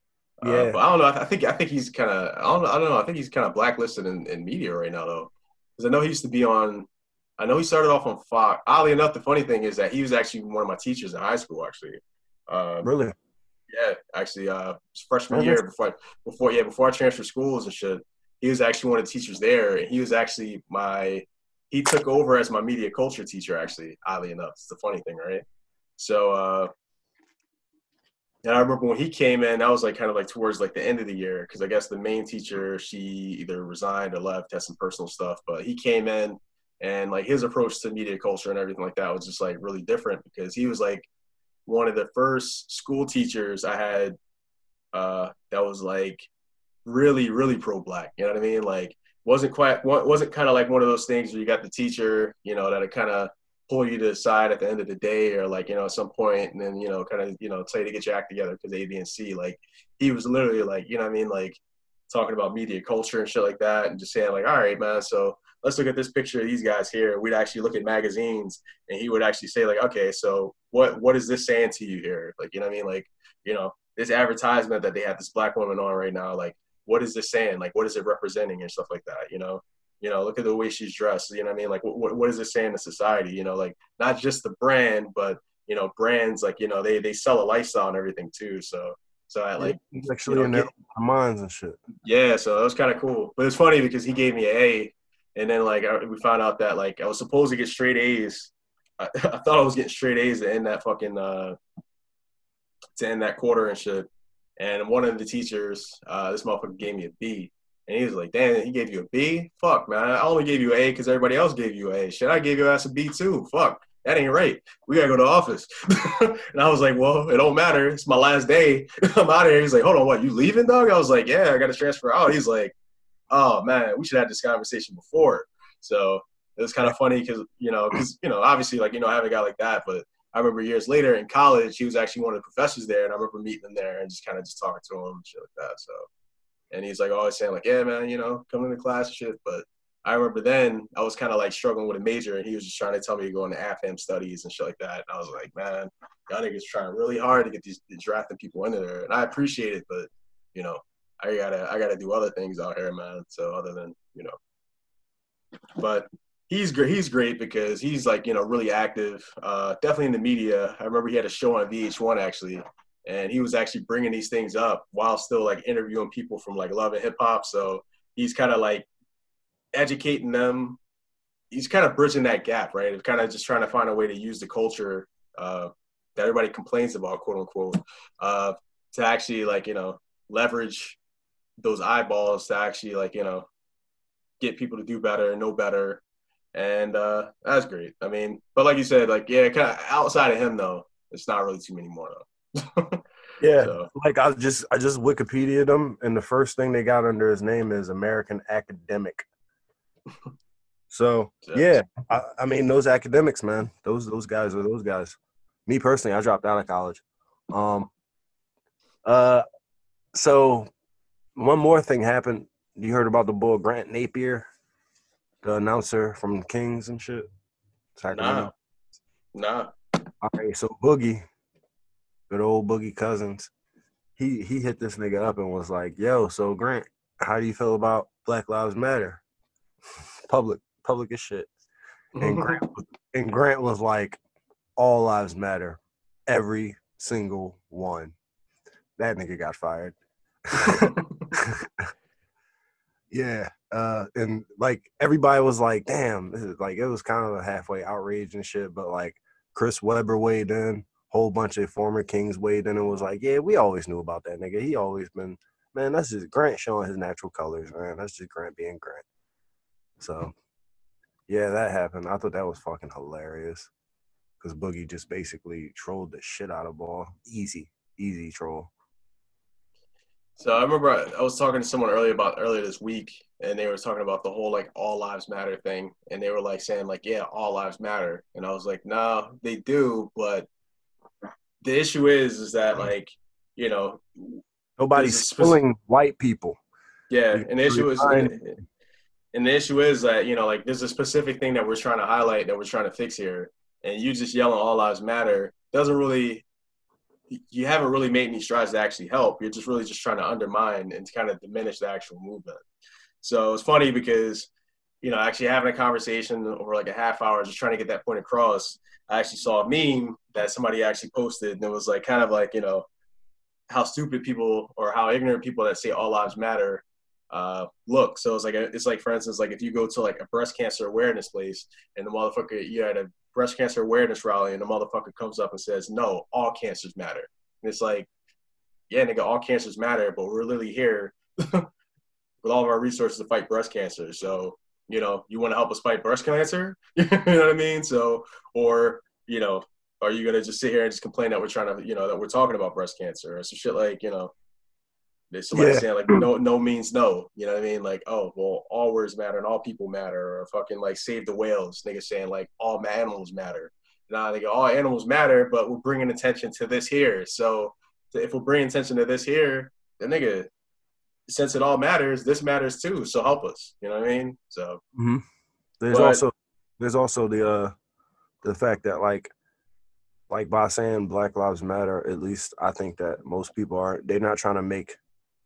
Yeah, uh, but I don't know. I, th- I think I think he's kind of I don't I don't know. I think he's kind of blacklisted in, in media right now though, because I know he used to be on. I know he started off on Fox. Oddly enough, the funny thing is that he was actually one of my teachers in high school. Actually, um, really? Yeah, actually, uh, freshman year before before yeah before I transferred schools and shit, he was actually one of the teachers there, and he was actually my. He took over as my media culture teacher. Actually, oddly enough, it's the funny thing, right? So. Uh, And I remember when he came in, I was like kind of like towards like the end of the year because I guess the main teacher, she either resigned or left, had some personal stuff. But he came in and like his approach to media culture and everything like that was just like really different because he was like one of the first school teachers I had uh, that was like really, really pro-black. You know what I mean? Like wasn't quite wasn't kind of like one of those things where you got the teacher, you know, that it kind of pull you to the side at the end of the day or like, you know, at some point and then, you know, kind of, you know, tell you to get your act together because A, B, and C, like he was literally like, you know what I mean? Like talking about media culture and shit like that and just saying like, all right, man, so let's look at this picture of these guys here. We'd actually look at magazines and he would actually say like, okay, so what, what is this saying to you here? Like, you know what I mean? Like, you know, this advertisement that they have this black woman on right now, like, what is this saying? Like, what is it representing and stuff like that, you know? You know, look at the way she's dressed. You know what I mean? Like, what what is it saying to society? You know, like, not just the brand, but, you know, brands, like, you know, they, they sell a lifestyle and everything, too. So, so I, like... It's actually you know, in their minds and shit. Yeah, so that was kind of cool. But it's funny because he gave me an A, and then, like, I, we found out that, like, I was supposed to get straight A's. I, I thought I was getting straight A's to end that fucking... Uh, to end that quarter and shit. And one of the teachers, uh, this motherfucker gave me a B. And he was like, damn, he gave you a B? Fuck, man. I only gave you an A because everybody else gave you an A. Shit, I gave your ass a B too. Fuck, that ain't right. We got to go to the office. And I was like, well, it don't matter. It's my last day. I'm out of here. He's like, hold on, what, you leaving, dog? I was like, yeah, I got to transfer out. He's like, oh, man, we should have this conversation before. So it was kind of funny because, you know, because, you know, obviously, like, you know, I haven't got like that, but I remember years later in college, he was actually one of the professors there, and I remember meeting him there and just kind of just talking to him and shit like that. So, and he's like always saying like, yeah, man, you know, come into class and shit. But I remember then I was kind of like struggling with a major, and he was just trying to tell me to go into A F A M studies and shit like that. And I was like, man, y'all niggas trying really hard to get these drafting people into there, and I appreciate it, but you know, I gotta I gotta do other things out here, man. So other than, you know, but. He's great. He's great because he's like, you know, really active, uh, definitely in the media. I remember he had a show on V H one actually, and he was actually bringing these things up while still like interviewing people from like Love and Hip Hop. So he's kind of like educating them. He's kind of bridging that gap, right? It's kind of just trying to find a way to use the culture uh, that everybody complains about, quote unquote, uh, to actually like, you know, leverage those eyeballs to actually like, you know, get people to do better and know better. And uh, that's great. I mean, but like you said, like, yeah, kind of outside of him, though, it's not really too many more, though. Yeah. So. Like, I just I just Wikipedia'd him, and the first thing they got under his name is American Academic. So, yeah, I, I mean, those academics, man, those those guys are those guys. Me personally, I dropped out of college. Um. Uh. So one more thing happened. You heard about the bull Grant Napier? The announcer from the Kings and shit. Sacramento. Nah. Nah. All right, so Boogie, good old Boogie Cousins, he he hit this nigga up and was like, yo, so Grant, how do you feel about Black Lives Matter? Public, public as shit. And Grant, and Grant was like, all lives matter. Every single one. That nigga got fired. Yeah. Uh, and like everybody was like, damn, this is, like it was kind of a halfway outrage and shit. But like Chris Webber weighed in, whole bunch of former Kings weighed in and was like, yeah, we always knew about that nigga. He always been, man, that's just Grant showing his natural colors, man. That's just Grant being Grant. So yeah, that happened. I thought that was fucking hilarious because Boogie just basically trolled the shit out of Ball. Easy, easy troll. So I remember I, I was talking to someone earlier about earlier this week, and they were talking about the whole like all lives matter thing, and they were like saying like, yeah, all lives matter, and I was like, no, nah, they do, but the issue is is that like, you know, nobody's spilling specific- white people. Yeah, and the issue is, and the issue is that, you know, like there's a specific thing that we're trying to highlight that we're trying to fix here, and you just yelling all lives matter doesn't really. You haven't really made any strides to actually help. You're just really just trying to undermine and to kind of diminish the actual movement. So it's funny because, you know, actually having a conversation over like a half hour, just trying to get that point across. I actually saw a meme that somebody actually posted, and it was like, kind of like, you know, how stupid people or how ignorant people that say all lives matter uh, look. So it's like, a, it's like, for instance, like if you go to like a breast cancer awareness place and the motherfucker, you had a breast cancer awareness rally, and the motherfucker comes up and says, no, all cancers matter. And it's like, yeah, nigga, all cancers matter, but we're literally here with all of our resources to fight breast cancer. So, you know, you want to help us fight breast cancer? You know what I mean? So, or, you know, are you going to just sit here and just complain that we're trying to, you know, that we're talking about breast cancer or some shit like, you know, there's somebody yeah. saying like, no, no means no. You know what I mean? Like, oh, well, all words matter and all people matter. Or fucking like save the whales. Nigga saying like all animals matter. Nah, they go, all animals matter, but we're bringing attention to this here. So if we're bringing attention to this here, then nigga, since it all matters, this matters too. So help us. You know what I mean? So mm-hmm. there's but, also there's also the uh, the fact that like. Like by saying Black Lives Matter, at least I think that most people are. They're not trying to make.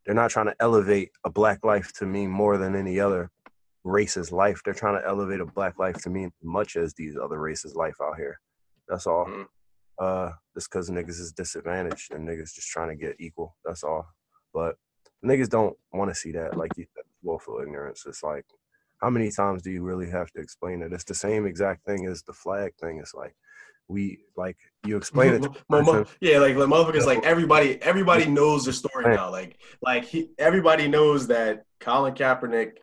They're not trying to elevate a black life to mean more than any other race's life. They're trying to elevate a black life to mean as much as these other races' life out here. That's all. Mm-hmm. Uh, it's because niggas is disadvantaged and niggas just trying to get equal. That's all. But niggas don't want to see that. Like you said, willful ignorance. It's like, how many times do you really have to explain it? It's the same exact thing as the flag thing. It's like, we like you explain it. To my, my, yeah, like the motherfuckers, like everybody, everybody knows the story now. Like, like he, everybody knows that Colin Kaepernick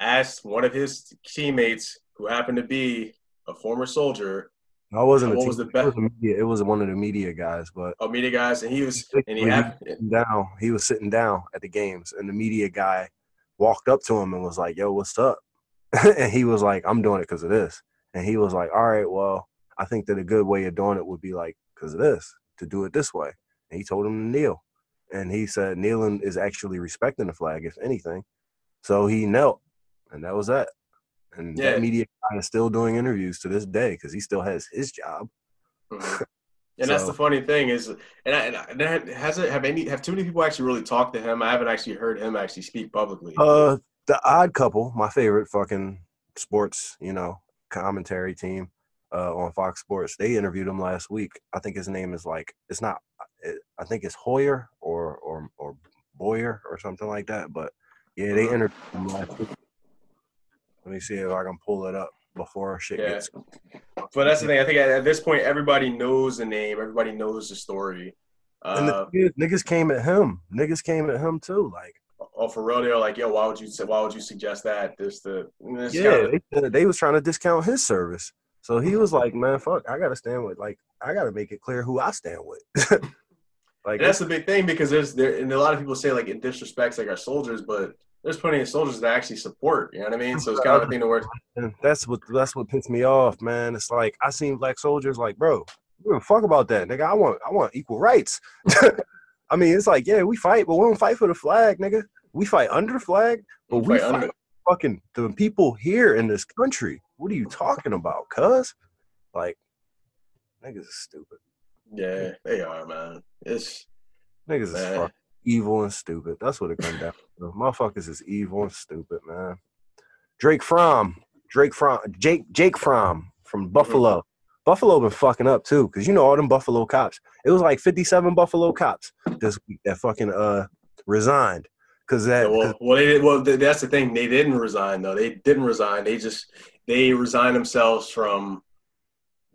asked one of his teammates, who happened to be a former soldier. I wasn't. A what team. Was the best? It was, media, it was one of the media guys, but oh, media guys, and he was, and he, he had, was down. He was sitting down at the games, and the media guy walked up to him and was like, "Yo, what's up?" And he was like, "I'm doing it because of this." And he was like, "All right, well." I think that a good way of doing it would be like, because of this, to do it this way. And he told him to kneel. And he said kneeling is actually respecting the flag, if anything. So he knelt, and that was that. And yeah. that media guy is still doing interviews to this day because he still has his job. Mm-hmm. And so, that's the funny thing is, and, I, and that hasn't have any have too many people actually really talked to him. I haven't actually heard him actually speak publicly. Uh, the Odd Couple, my favorite fucking sports, you know, commentary team uh, on Fox Sports. They interviewed him last week. I think his name is like it's not. It, I think it's Hoyer or or or Boyer or something like that. But yeah, they interviewed him last week. Let me see if I can pull it up before shit yeah. gets. But that's the thing. I think at this point, everybody knows the name. Everybody knows the story. And uh, the niggas came at him. Niggas came at him too. Like, oh, for real, they were like, "Yo, why would you? Why would you suggest that?" This, the this yeah, kind of, they, they was trying to discount his service. So he was like, "Man, fuck, I gotta stand with. Like, I gotta make it clear who I stand with." Like, that's the big thing because there's there, and a lot of people say like it disrespects like our soldiers, but. There's plenty of soldiers that actually support, you know what I mean? So it's kind of a thing to work. That's what that's what pissed me off, man. It's like I seen black soldiers like, bro, we don't fuck about that, nigga. I want I want equal rights. I mean, it's like, yeah, we fight, but we don't fight for the flag, nigga. We fight under the flag, but we, we fight, fight fucking the people here in this country. What are you talking about, cuz? Like, niggas are stupid. Yeah, they are, man. It's niggas man. is fucked. Evil and stupid. That's what it comes down to. Motherfuckers is evil and stupid, man. Drake Fromm. Drake Fromm. Jake Jake Fromm from Buffalo. Mm-hmm. Buffalo been fucking up, too, because you know all them Buffalo cops. It was like fifty-seven Buffalo cops this week that fucking uh, resigned. Cause that, well, cause well, they did, well, that's the thing. They didn't resign, though. They didn't resign. They just – they resigned themselves from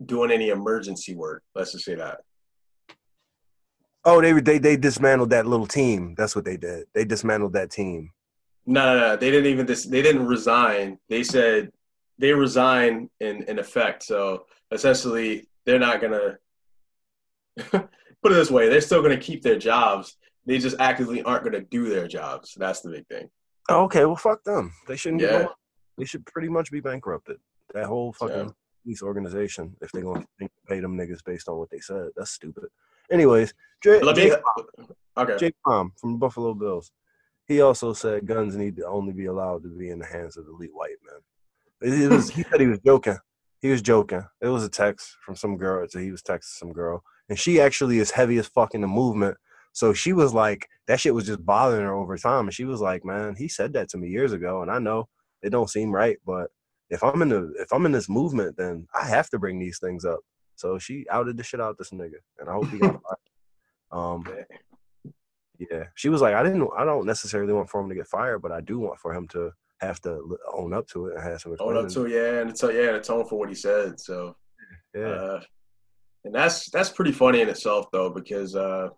doing any emergency work. Let's just say that. Oh, they they they dismantled that little team. That's what they did. They dismantled that team. No, no, no. They didn't even dis- – they didn't resign. They said they resign in, in effect. So, essentially, they're not going to – put it this way. They're still going to keep their jobs. They just actively aren't going to do their jobs. That's the big thing. Oh, okay. Well, fuck them. They shouldn't yeah. – they should pretty much be bankrupted. That whole fucking yeah. police organization, if they're going to pay them niggas based on what they said. That's stupid. Anyways, Jake okay. Fromm from Buffalo Bills, he also said guns need to only be allowed to be in the hands of elite white men. It was, he said he was joking. He was joking. It was a text from some girl. So he was texting some girl. And she actually is heavy as fuck in the movement. So she was like, that shit was just bothering her over time. And she was like, man, he said that to me years ago. And I know it don't seem right. But if I'm in the if I'm in this movement, then I have to bring these things up. So she outed the shit out this nigga, and I hope he got fired. Um, yeah, she was like, I didn't, I don't necessarily want for him to get fired, but I do want for him to have to own up to it and have some. Own up to it, yeah, and it's yeah, it's own for what he said. So yeah, uh, and that's that's pretty funny in itself though, because uh,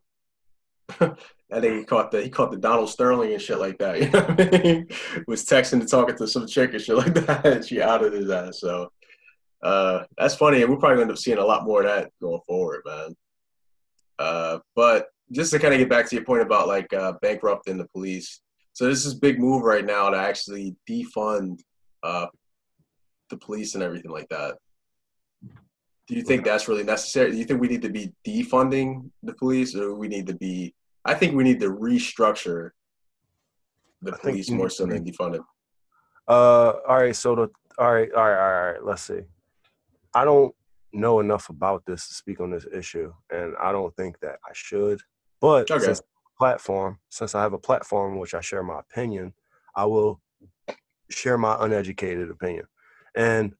I think he caught the he caught the Donald Sterling and shit like that. You know what I mean? Was texting and talking to some chick and shit like that, and she outed his ass. So. Uh, that's funny, and we'll probably end up seeing a lot more of that going forward, man. Uh, but just to kind of get back to your point about, like, uh, bankrupting the police. So this is a big move right now to actually defund uh, the police and everything like that. Do you think that's really necessary? Do you think we need to be defunding the police, or we need to be – I think we need to restructure the police more so than defund it. Uh, all right, so the – all right, all right, all right, let's see. I don't know enough about this to speak on this issue, and I don't think that I should. But okay. since, platform, since I have a platform in which I share my opinion, I will share my uneducated opinion. And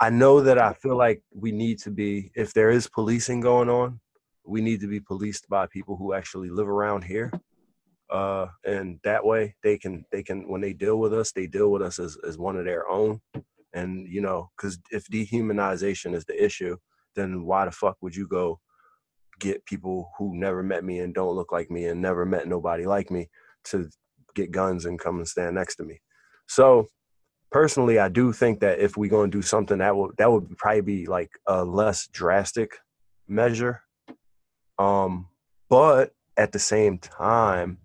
I know that I feel like we need to be, if there is policing going on, we need to be policed by people who actually live around here. Uh, and that way they can, they can, when they deal with us, they deal with us as, as one of their own. And, you know, because if dehumanization is the issue, then why the fuck would you go get people who never met me and don't look like me and never met nobody like me to get guns and come and stand next to me? So personally, I do think that if we're going to do something, that would that would probably be like a less drastic measure. Um, but at the same time,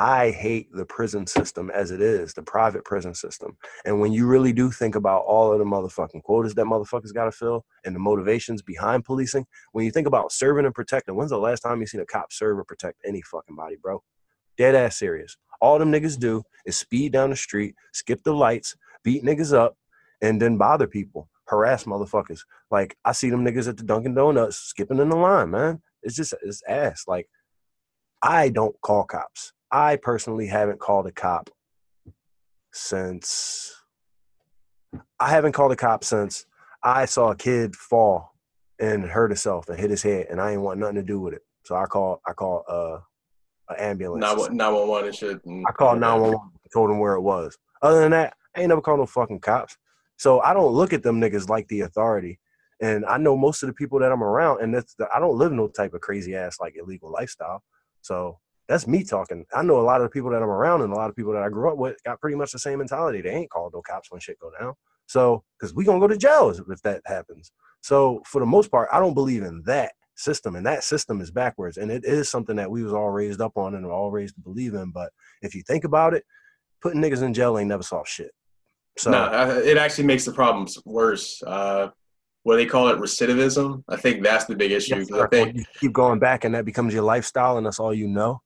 I hate the prison system as it is, the private prison system. And when you really do think about all of the motherfucking quotas that motherfuckers got to fill and the motivations behind policing, when you think about serving and protecting, when's the last time you seen a cop serve or protect any fucking body, bro? Dead ass serious. All them niggas do is speed down the street, skip the lights, beat niggas up, and then bother people, harass motherfuckers. Like, I see them niggas at the Dunkin' Donuts skipping in the line, man. It's just, it's ass. Like, I don't call cops. I personally haven't called a cop since I haven't called a cop since I saw a kid fall and hurt himself and hit his head, and I ain't want nothing to do with it. So I call I call uh an ambulance. nine one one and shit. I called nine one one, told them where it was. Other than that, I ain't never called no fucking cops. So I don't look at them niggas like the authority. And I know most of the people that I'm around, and that's the, I don't live no type of crazy ass like illegal lifestyle. So that's me talking. I know a lot of the people that I'm around and a lot of people that I grew up with got pretty much the same mentality. They ain't called no cops when shit go down. So, because we going to go to jail if that happens. So, for the most part, I don't believe in that system. And that system is backwards. And it is something that we was all raised up on and were all raised to believe in. But if you think about it, putting niggas in jail ain't never solved shit. So, no, it actually makes the problems worse. Uh What they call it, recidivism. I think that's the big issue. Yes, I think, you keep going back, and that becomes your lifestyle, and that's all you know.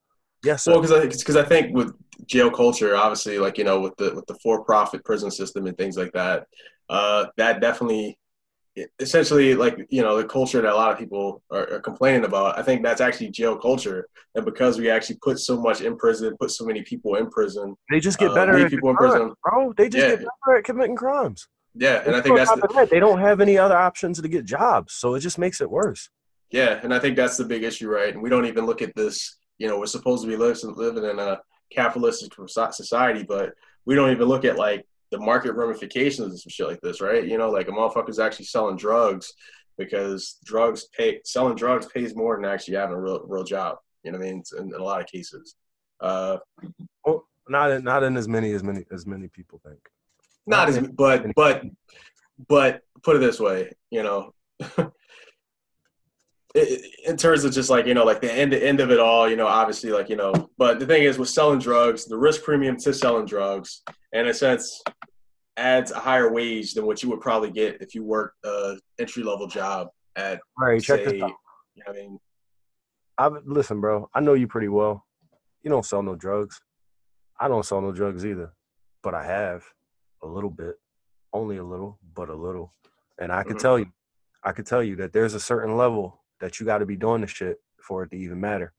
Yes, sir. Well, because because I, I think with jail culture, obviously, like, you know, with the with the for-profit prison system and things like that, uh, that definitely, essentially, like, you know, the culture that a lot of people are, are complaining about. I think that's actually jail culture, and because we actually put so much in prison, put so many people in prison, they just get better. Uh, at people in crime, prison, bro. They just yeah. get better at committing crimes. Yeah, and I think that's the, they don't have any other options to get jobs, so it just makes it worse. Yeah, and I think that's the big issue, right? And we don't even look at this. You know, we're supposed to be living in a capitalistic society, but we don't even look at like the market ramifications and some shit like this, right? You know, like a motherfucker's actually selling drugs because drugs pay. Selling drugs pays more than actually having a real real job. You know what I mean? In, in a lot of cases, uh, well, not in, not in as many as many as many people think. Not as, but, but, but put it this way, you know, in terms of just like, you know, like the end, end of it all, you know, obviously like, you know, but the thing is with selling drugs, the risk premium to selling drugs, in a sense, adds a higher wage than what you would probably get if you worked a entry-level job at, all right, say, check this out. You know what I mean? I've, listen, bro, I know you pretty well. You don't sell no drugs. I don't sell no drugs either, but I have. A little bit, only a little, but a little. And I could mm-hmm. tell you, I could tell you that there's a certain level that you got to be doing this shit for it to even matter.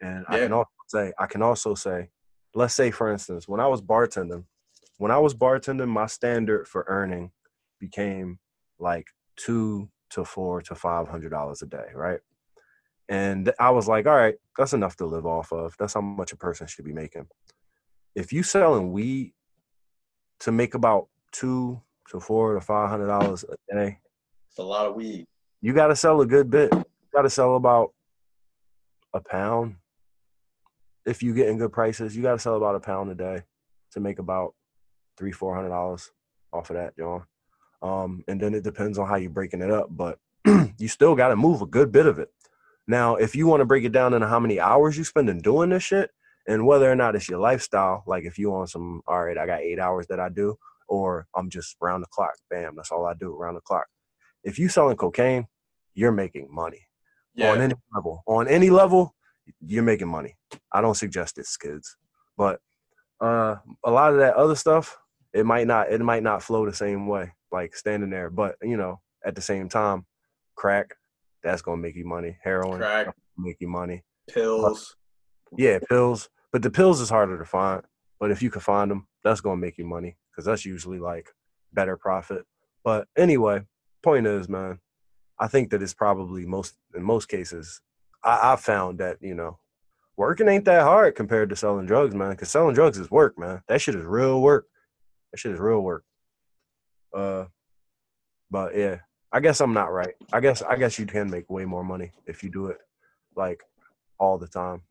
And yeah. I can also say, I can also say, let's say for instance, when I was bartending, when I was bartending, my standard for earning became like two to four to five hundred dollars a day. Right. And I was like, all right, that's enough to live off of. That's how much a person should be making. If you selling weed, to make about two to four to five hundred dollars a day. It's a lot of weed. You gotta sell a good bit. You gotta sell about a pound. If you're getting good prices, you gotta sell about a pound a day to make about three, four hundred dollars off of that, John. Um, and then it depends on how you're breaking it up, but you still gotta move a good bit of it. Now, if you wanna break it down into how many hours you spend in doing this shit, and whether or not it's your lifestyle, like if you on some, all right, I got eight hours that I do, or I'm just round the clock, bam, that's all I do, round the clock. If you selling cocaine, you're making money. Yeah. On any level. On any level, you're making money. I don't suggest it, kids. But uh, a lot of that other stuff, it might not, it might not flow the same way, like standing there. But, you know, at the same time, crack, that's going to make you money. Heroin, crack. That's gonna make you money. Pills. But, yeah, pills. But the pills is harder to find. But if you can find them, that's going to make you money because that's usually like better profit. But anyway, point is, man, I think that it's probably most in most cases, I, I found that, you know, working ain't that hard compared to selling drugs, man, because selling drugs is work, man. That shit is real work. That shit is real work. Uh, But, yeah, I guess I'm not right. I guess I guess you can make way more money if you do it like all the time.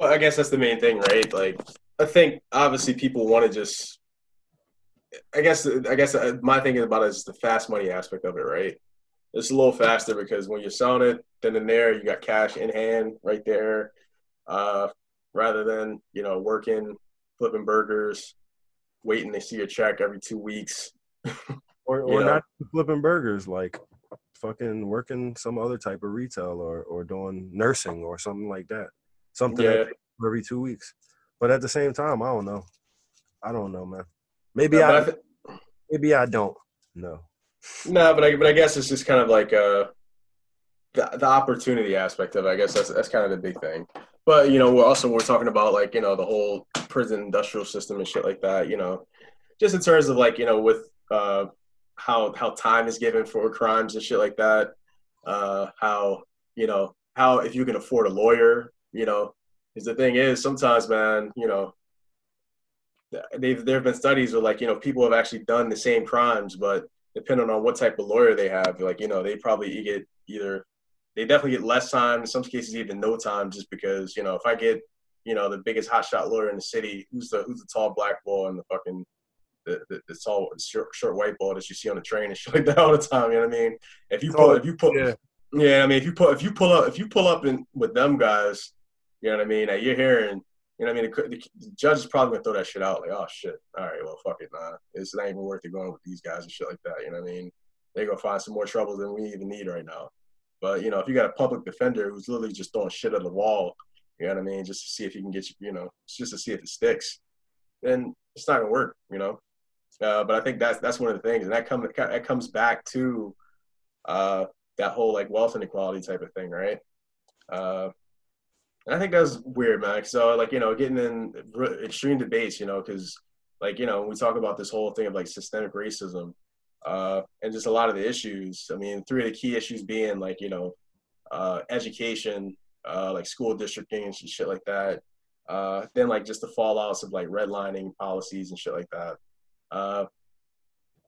Well, I guess that's the main thing, right? Like, I think obviously people want to just. I guess I guess my thinking about it is the fast money aspect of it, right? It's a little faster because when you're selling it, then and there you got cash in hand right there, uh, rather than, you know, working, flipping burgers, waiting to see a check every two weeks. or or you know? Not flipping burgers, like fucking working some other type of retail or, or doing nursing or something like that. Something yeah. like every two weeks. But at the same time, I don't know. I don't know, man. Maybe no, I, I th- maybe I don't know. No, but I but I guess it's just kind of like uh, the the opportunity aspect of it. I guess that's that's kind of the big thing. But you know, we're also we're talking about like you know the whole prison industrial system and shit like that. You know, just in terms of like you know with uh, how how time is given for crimes and shit like that. Uh, how you know how if you can afford a lawyer, you know, because the thing is sometimes, man, you know. They've, there have been studies where, like, you know, people have actually done the same crimes, but depending on what type of lawyer they have, like, you know, they probably get either – they definitely get less time, in some cases even no time, just because, you know, if I get, you know, the biggest hotshot lawyer in the city, who's the who's the tall black boy and the fucking the, – the, the tall, short, short white boy that you see on the train and shit like that all the time, you know what I mean? If you pull – if you pull, yeah. yeah, I mean, if you pull, if you pull up – if you pull up in, with them guys, you know what I mean, that you're hearing – you know what I mean? The, the judge is probably going to throw that shit out. Like, oh, shit. All right, well, fuck it, nah. It's not even worth it going with these guys and shit like that. You know what I mean? They're going to find some more trouble than we even need right now. But, you know, if you got a public defender who's literally just throwing shit at the wall, you know what I mean, just to see if he can get you, you know, just to see if it sticks, then it's not going to work, you know? Uh, but I think that's that's one of the things. And that, come, that comes back to uh, that whole, like, wealth inequality type of thing, right? Uh And I think that was weird, man. So, like, you know, getting in extreme debates, you know, because, like, you know, we talk about this whole thing of, like, systemic racism uh, and just a lot of the issues. I mean, three of the key issues being, like, you know, uh, education, uh, like, school districting and shit like that. Uh, then, like, just the fallouts of, like, redlining policies and shit like that. Uh,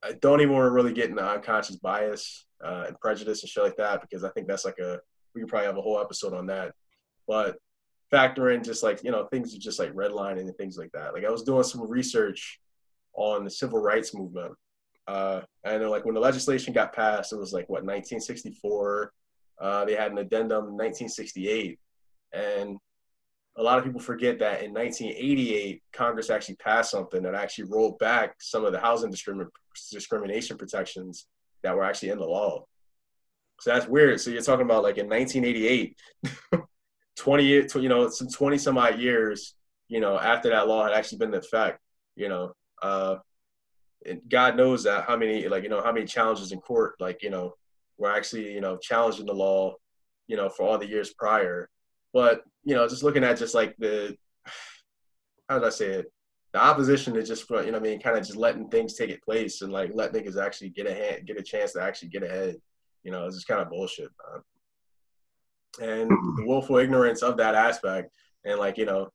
I don't even want to really get into unconscious bias uh, and prejudice and shit like that because I think that's, like, a – we could probably have a whole episode on that. But factor in just like, you know, things are just like redlining and things like that. Like I was doing some research on the civil rights movement. Uh, and like when the legislation got passed, it was like, what, nineteen sixty-four. Uh, they had an addendum in nineteen sixty-eight. And a lot of people forget that in nineteen eighty-eight, Congress actually passed something that actually rolled back some of the housing discrimin- discrimination protections that were actually in the law. So that's weird. So you're talking about like in nineteen eighty-eight, twenty years, you know, some twenty some odd years, you know, after that law had actually been in effect, you know, uh, and God knows that how many, like, you know, how many challenges in court, like, you know, were actually, you know, challenging the law, you know, for all the years prior. But, you know, just looking at just like the, how did I say it? The opposition is just, you know what I mean, kind of just letting things take its place and like let niggas actually get a hand, get a chance to actually get ahead. You know, it's just kind of bullshit, man. And the willful ignorance of that aspect and, like, you know,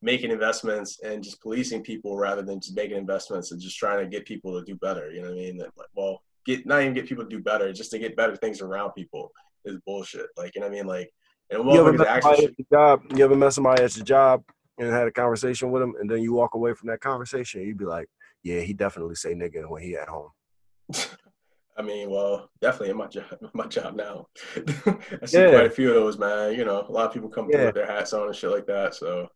making investments and just policing people rather than just making investments and just trying to get people to do better. You know what I mean? Like, well, get not even get people to do better, just to get better things around people is bullshit. Like, you know what I mean? Like, and you ever, met somebody at the job, you ever met somebody at your job and had a conversation with them and then you walk away from that conversation and you'd be like, yeah, he definitely say nigga when he at home. I mean, well, definitely in my job, my job now. I see yeah. quite a few of those, man. You know, a lot of people come yeah. through with their hats on and shit like that. So,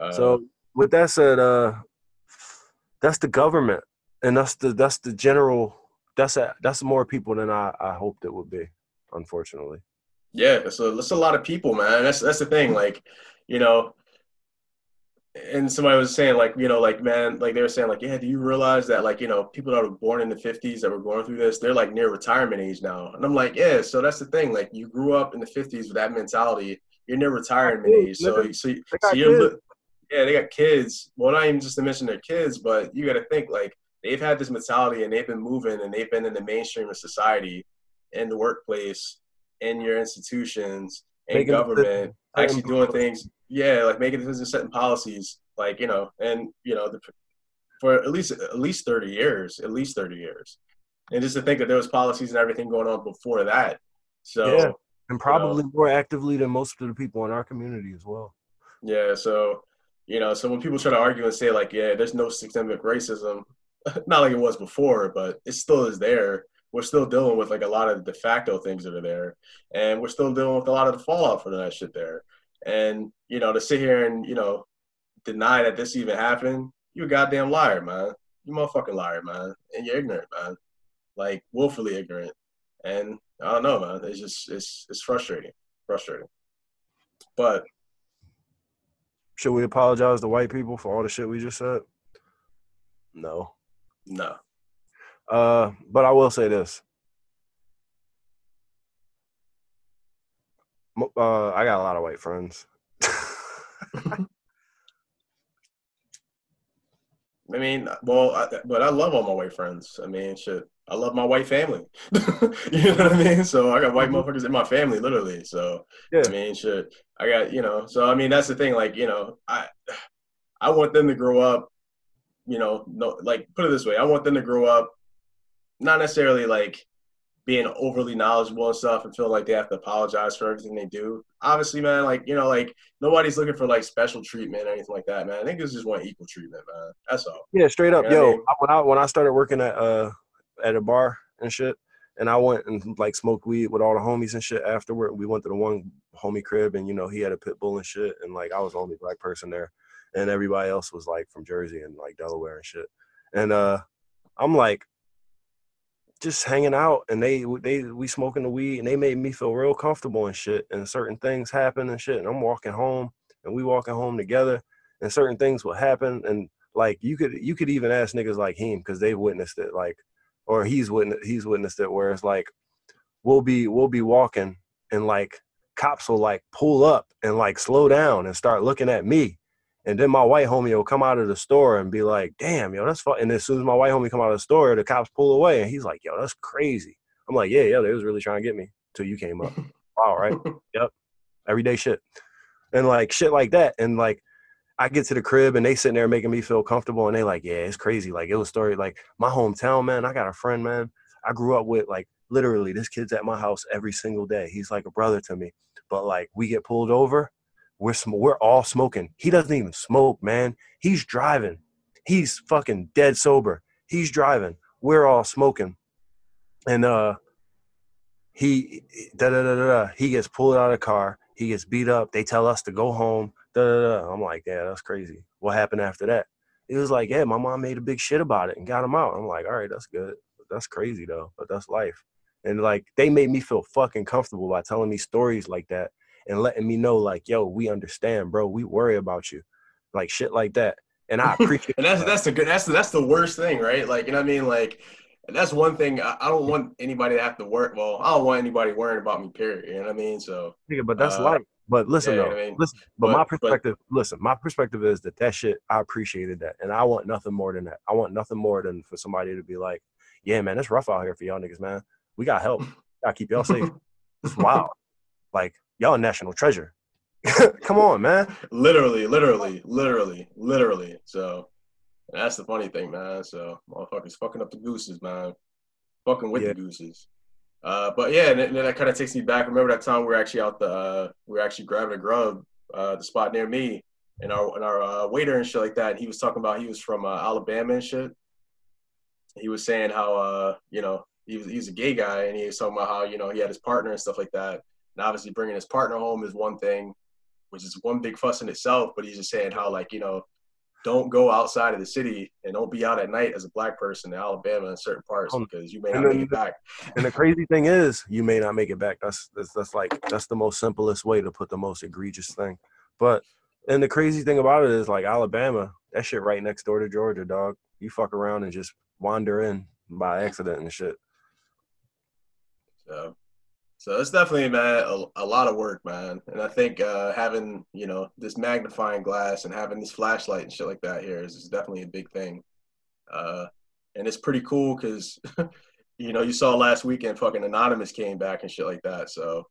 uh, so with that said, uh, that's the government, and that's the that's the general. That's a, that's more people than I, I hoped it would be. Unfortunately, yeah. So that's a lot of people, man. That's that's the thing. Like, you know. And somebody was saying, like, you know, like, man, like they were saying, like, yeah, do you realize that, like, you know, people that were born in the fifties that were going through this, they're, like, near retirement age now. And I'm like, yeah, so that's the thing. Like, you grew up in the fifties with that mentality. You're near retirement age. So, so, so you're – yeah, they got kids. Well, not even just to mention their kids, but you got to think, like, they've had this mentality and they've been moving and they've been in the mainstream of society, in the workplace, in your institutions, in government, actually doing things – yeah, like making decisions, setting policies, like, you know, and, you know, the, for at least at least thirty years, at least thirty years. And just to think that there was policies and everything going on before that. So yeah, and probably you know, more actively than most of the people in our community as well. Yeah, so, you know, so when people try to argue and say, like, yeah, there's no systemic racism, not like it was before, but it still is there. We're still dealing with, like, a lot of de facto things that are there. And we're still dealing with a lot of the fallout for that shit there. And, you know, to sit here and, you know, deny that this even happened, you a goddamn liar, man. You motherfucking liar, man. And you're ignorant, man. Like, willfully ignorant. And I don't know, man. It's just, it's it's frustrating. Frustrating. But. Should we apologize to white people for all the shit we just said? No. No. Uh, but I will say this. Uh, I got a lot of white friends. I mean, well, I, but I love all my white friends. I mean, shit, I love my white family. You know what I mean? So I got white motherfuckers in my family, literally. So, yeah. I mean, shit, I got, you know, so, I mean, that's the thing. Like, you know, I I want them to grow up, you know, no, like, put it this way. I want them to grow up not necessarily, like, being overly knowledgeable and stuff and feel like they have to apologize for everything they do. Obviously, man, like, you know, like, nobody's looking for, like, special treatment or anything like that, man. I think it's just one equal treatment, man. That's all. Yeah, straight up. You know yo, I mean? when, I, when I started working at uh at a bar and shit, and I went and, like, smoked weed with all the homies and shit afterward, we went to the one homie crib, and, you know, he had a pit bull and shit, and, like, I was the only black person there, and everybody else was, like, from Jersey and, like, Delaware and shit. And uh, I'm, like, just hanging out, and they they we smoking the weed, and they made me feel real comfortable and shit, and certain things happen and shit, and I'm walking home, and we walking home together, and certain things will happen, and like you could you could even ask niggas like him, because they've witnessed it, like, or he's witnessed he's witnessed it, where it's like we'll be we'll be walking, and like cops will like pull up and like slow down and start looking at me, and then my white homie will come out of the store and be like, damn, yo, that's fun. And as soon as my white homie come out of the store, the cops pull away. And he's like, yo, that's crazy. I'm like, yeah, yeah, they was really trying to get me till you came up. All right. Yep. Everyday shit. And, like, shit like that. And, like, I get to the crib, and they sitting there making me feel comfortable. And they like, yeah, it's crazy. Like, it was a story. Like, my hometown, man, I got a friend, man, I grew up with, like, literally this kid's at my house every single day. He's like a brother to me. But, like, we get pulled over. We're sm- we're all smoking. He doesn't even smoke, man. He's driving. He's fucking dead sober. He's driving. We're all smoking. And uh, he da da da da. He gets pulled out of the car. He gets beat up. They tell us to go home. Da da da. I'm like, yeah, that's crazy. What happened after that? He was like, yeah, my mom made a big shit about it and got him out. I'm like, all right, that's good. That's crazy though, but that's life. And like, they made me feel fucking comfortable by telling me stories like that. And letting me know, like, yo, we understand, bro. We worry about you, like shit like that. And I appreciate. And that's that. that's the good. That's the, that's the worst thing, right? Like, you know what I mean? Like, that's one thing I, I don't want anybody to have to worry. Well, I don't want anybody worrying about me. Period. You know what I mean? So. Yeah, but that's uh, life. But listen, yeah, though. You know I mean? Listen. But, but my perspective. But, listen, my perspective is that that shit. I appreciated that, and I want nothing more than that. I want nothing more than for somebody to be like, yeah, man, it's rough out here for y'all niggas, man. We got help. I keep y'all safe. It's wild. Like. Y'all a national treasure. Come on, man. Literally, literally, literally, literally. So that's the funny thing, man. So motherfuckers fucking up the gooses, man. Fucking with yeah. the gooses. Uh, but yeah, and then that kind of takes me back. Remember that time we were actually out the, uh, we were actually grabbing a grub, uh, the spot near me, and our and our uh, waiter and shit like that. And he was talking about he was from uh, Alabama and shit. He was saying how uh, you know, he was he's a gay guy, and he was talking about how you know he had his partner and stuff like that. And obviously bringing his partner home is one thing, which is one big fuss in itself, but he's just saying how, like, you know, don't go outside of the city and don't be out at night as a black person in Alabama in certain parts because you may not make it back. And the crazy thing is you may not make it back. That's, that's, that's like, that's the most simplest way to put the most egregious thing. But, and the crazy thing about it is like Alabama, that shit right next door to Georgia, dog. You fuck around and just wander in by accident and shit. So. So it's definitely, man, a, a lot of work, man. And I think uh, having, you know, this magnifying glass and having this flashlight and shit like that here is, is definitely a big thing. Uh, and it's pretty cool because, you know, you saw last weekend fucking Anonymous came back and shit like that. So,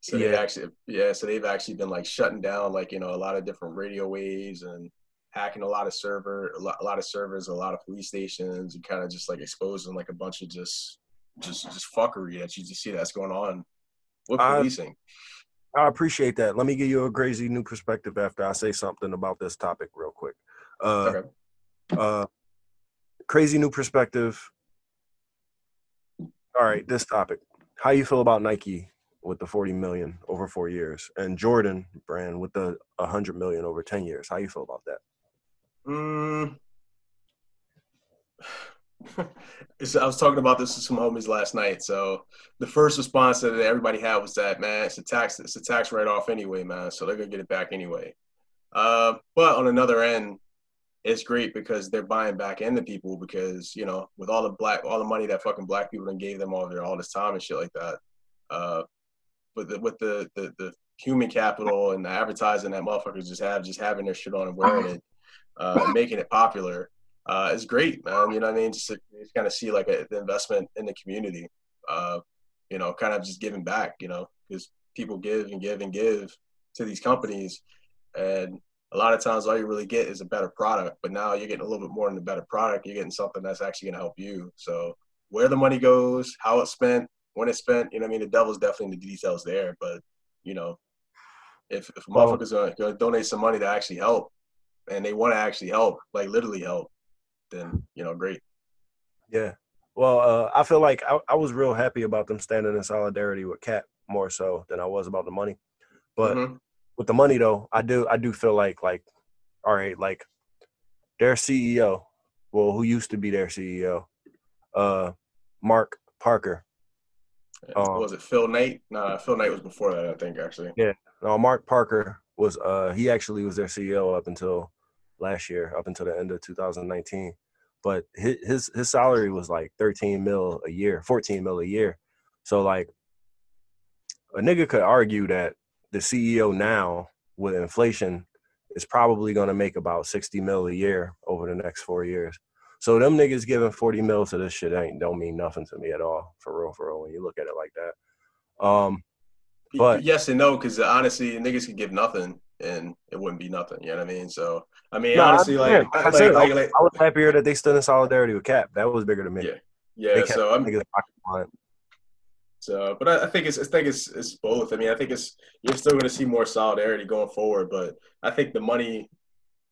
so yeah. they actually, yeah, so they've actually been like shutting down like, you know, a lot of different radio waves and hacking a lot of server, a lot, a lot of servers, a lot of police stations, and kind of just like exposing like a bunch of just. Just, just fuckery that you just see that's going on with policing. I, I appreciate that. Let me give you a crazy new perspective after I say something about this topic real quick. Uh, okay. Uh, crazy new perspective. All right, this topic. How you feel about Nike with the forty million over four years, and Jordan Brand with the one hundred million over ten years. How you feel about that? Mm. I was talking about this with some homies last night. So the first response that everybody had was that, man, it's a tax, it's a tax write-off anyway, man. So they're gonna get it back anyway. Uh, but on another end, it's great because they're buying back into people because, you know, with all the black, all the money that fucking black people done gave them all their all this time and shit like that. Uh, but the, with the, the the human capital and the advertising that motherfuckers just have, just having their shit on and wearing it, uh, and making it popular. Uh, it's great, man. You know what I mean? Just, just kind of see like a, the investment in the community, uh, you know, kind of just giving back, you know, because people give and give and give to these companies. And a lot of times all you really get is a better product, but now you're getting a little bit more than a better product. You're getting something that's actually going to help you. So where the money goes, how it's spent, when it's spent, you know what I mean? The devil's definitely in the details there, but you know, if, if motherfuckers are going to donate some money to actually help and they want to actually help, like literally help, then, you know, great. Yeah. Well, uh, I feel like I, I was real happy about them standing in solidarity with Cap more so than I was about the money. But mm-hmm. with the money, though, I do I do feel like, like, all right, like their C E O, well, who used to be their C E O, uh, Mark Parker. Um, was it Phil Knight? No, Phil Knight was before that, I think, actually. Yeah. No, Mark Parker was uh, – he actually was their C E O up until – last year, up until the end of two thousand nineteen. But his, his his salary was like thirteen mil a year, fourteen mil a year. So like a nigga could argue that the C E O now with inflation is probably going to make about sixty mil a year over the next four years. So them niggas giving forty mil to this shit ain't don't mean nothing to me at all, for real, for real, when you look at it like that. Um, but yes and no, because honestly, niggas could give nothing and it wouldn't be nothing, you know what I mean? So, I mean, no, honestly, I, like, I, like, I, like, like... I was happier that they stood in solidarity with Cap. That was bigger than me. Yeah, yeah. So, I'm, so, but I, I think it's I think it's, it's both. I mean, I think it's you're still going to see more solidarity going forward, but I think the money,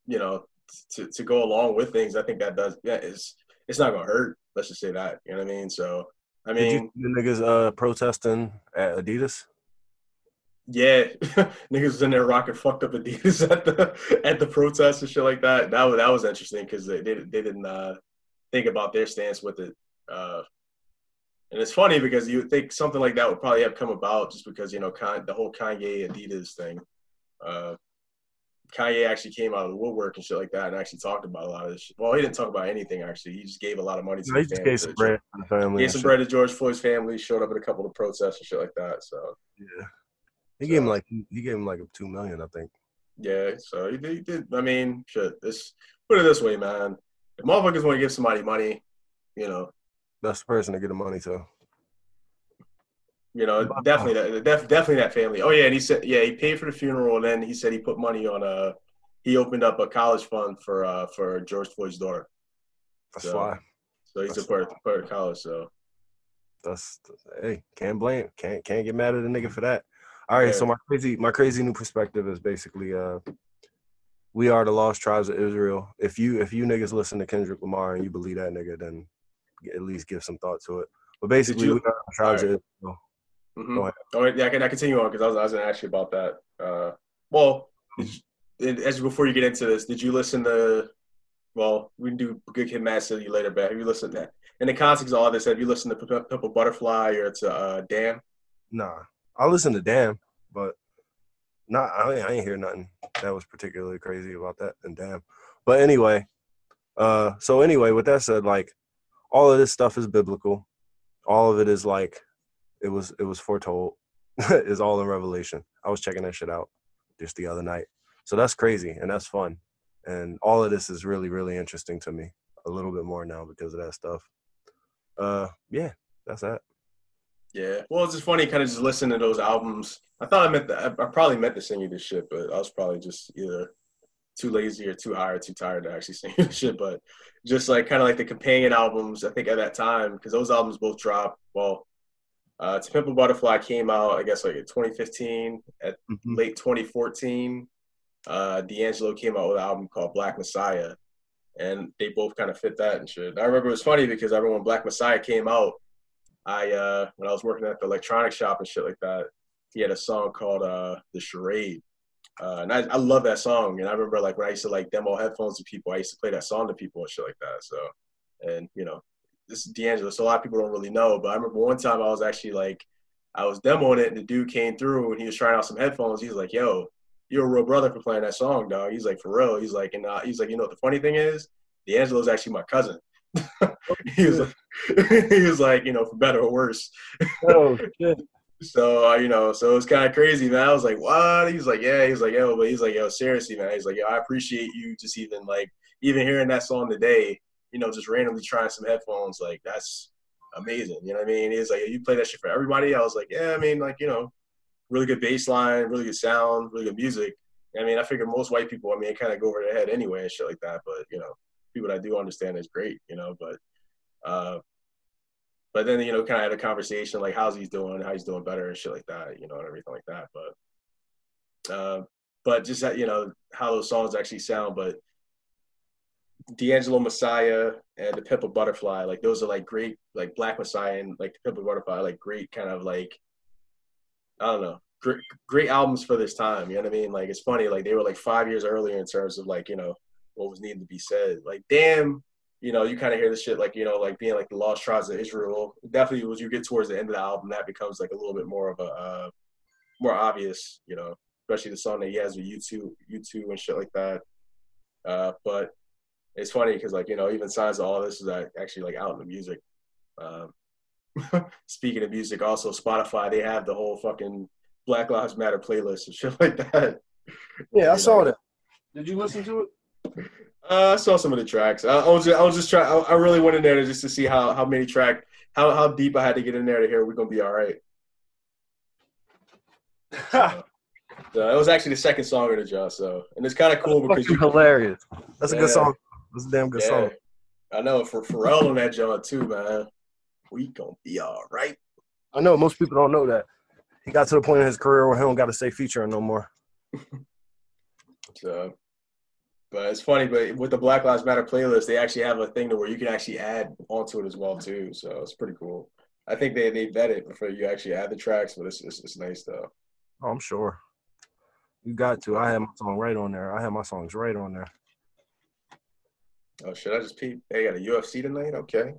you know, to to go along with things, I think that does yeah, it's, it's not going to hurt. Let's just say that, you know what I mean? So, I mean... Did you see the niggas uh, protesting at Adidas? Yeah, niggas was in there rocking fucked up Adidas at the at the protests and shit like that. That was that was interesting because they, they they didn't uh, think about their stance with it. Uh, and it's funny because you would think something like that would probably have come about just because you know Con- the whole Kanye Adidas thing. Uh, Kanye actually came out of the woodwork and shit like that, and actually talked about a lot of this shit. Well, he didn't talk about anything actually. He just gave a lot of money to no, the family. He just gave some bread to the family. Gave some bread to George Floyd's family. Showed up at a couple of protests and shit like that. So yeah. He gave him like he gave him like two million, I think. Yeah, so he did. He did I mean, shit. This put it this way, man. If motherfuckers want to give somebody money, you know, that's the person to get the money to. You know, definitely that, def, definitely that family. Oh yeah, and he said, yeah, he paid for the funeral, and then he said he put money on a. He opened up a college fund for uh, for George Floyd's daughter. That's so, why. So he's that's a part of, part of college. So that's hey, can't blame, can't can't get mad at a nigga for that. All right, so my crazy my crazy new perspective is basically uh, we are the lost tribes of Israel. If you if you niggas listen to Kendrick Lamar and you believe that nigga, then at least give some thought to it. But basically, you, we are the tribes right. of Israel. Mm-hmm. Go ahead. All right, yeah, I can I continue on because I was I was going to ask you about that. Uh, well, you, as before you get into this, did you listen to? Well, we can do Good Kid, Mad City later, but have you listened to that? In the context of all this, have you listened to P- P- P- Butterfly or to uh, Damn? Nah. I listen to Damn, but not I ain't, I ain't hear nothing that was particularly crazy about that and Damn. But anyway, uh, so anyway, with that said, like all of this stuff is biblical. All of it is like it was it was foretold. It's all in Revelation. I was checking that shit out just the other night. So that's crazy and that's fun. And all of this is really, really interesting to me a little bit more now because of that stuff. Uh, yeah, that's that. Yeah, well, it's just funny kind of just listening to those albums. I thought I meant, the, I probably meant to sing you this shit, but I was probably just either too lazy or too high or too tired to actually sing this shit. But just like kind of like the companion albums, I think at that time, because those albums both dropped. Well, uh, To Pimp a Butterfly came out, I guess, like in twenty fifteen, at mm-hmm. late twenty fourteen. Uh, D'Angelo came out with an album called Black Messiah, and they both kind of fit that and shit. And I remember it was funny because I remember when Black Messiah came out, I uh, when I was working at the electronic shop and shit like that, he had a song called uh, The Charade. Uh, and I, I love that song. And I remember, like, when I used to, like, demo headphones to people, I used to play that song to people and shit like that. So, and, you know, this is D'Angelo, so a lot of people don't really know. But I remember one time I was actually, like, I was demoing it, and the dude came through, and he was trying out some headphones. He was like, yo, you're a real brother for playing that song, dog. He's like, for real. He's like, and uh, he's like, you know what the funny thing is? D'Angelo's actually my cousin. he was like, he was like, you know, for better or worse. Oh, shit. So, uh, you know, so it was kind of crazy, man. I was like, what? He's like, yeah. He's like, yo, but he's like, yo, seriously, man. He's like, yo, I appreciate you just even, like, even hearing that song today, you know, just randomly trying some headphones. Like, that's amazing. You know what I mean? He's like, you play that shit for everybody? I was like, yeah, I mean, like, you know, really good bass line, really good sound, really good music. I mean, I figure most white people, I mean, it kind of go over their head anyway and shit like that. But, you know, people that do understand is great, you know, but, uh, but then, you know, kind of had a conversation, like, how's he doing, how he's doing better and shit like that, you know, and everything like that. But, uh, but just, that, you know, how those songs actually sound. But D'Angelo Messiah and To Pimp a Butterfly, like, those are, like, great, like, Black Messiah and, like, To Pimp a Butterfly, like, great kind of, like, I don't know, great, great albums for this time, you know what I mean? Like, it's funny, like, they were, like, five years earlier in terms of, like, you know, what was needed to be said. Like, damn, you know, you kind of hear this shit, like, you know, like being like the lost tribes of Israel. Definitely, as you get towards the end of the album, that becomes like a little bit more of a, uh, more obvious, you know, especially the song that he has with U two, U two and shit like that. Uh, but it's funny because, like, you know, even signs of all this is actually, like, out in the music. Um, speaking of music, also Spotify, they have the whole fucking Black Lives Matter playlist and shit like that. Yeah, I saw that. Did you listen to it? Uh, I saw some of the tracks. I, I was just, I was just trying. I, I really went in there just to see how, how many track, how how deep I had to get in there to hear we're gonna be all right. uh, so it was actually the second song of the job. So, and it's kind of cool. That's because you, hilarious. That's yeah. a good song. That's a damn good yeah. song. I know, for Pharrell on that job too, man. We gonna be all right. I know most people don't know that he got to the point in his career where he don't got to say featuring no more. So. But it's funny, but with the Black Lives Matter playlist, they actually have a thing to where you can actually add onto it as well, too. So it's pretty cool. I think they, they vet it before you actually add the tracks, but it's, it's, it's nice, though. Oh, I'm sure. You got to. I have my song right on there. I have my songs right on there. Oh, should I just peep? They got a U F C tonight? Okay.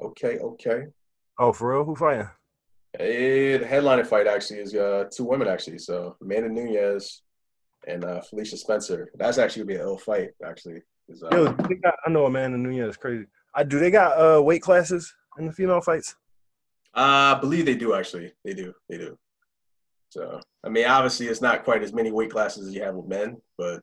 Okay, okay. Oh, for real? Who fighting? Hey, the headlining fight, actually, is uh, two women, actually. So Amanda Nunez and uh, Felicia Spencer. That's actually going to be an ill fight, actually. Uh, Yo, they got, I know, Amanda Nunez is crazy. I do. They got uh, weight classes in the female fights? Uh, I believe they do, actually. They do. They do. So, I mean, obviously, it's not quite as many weight classes as you have with men, but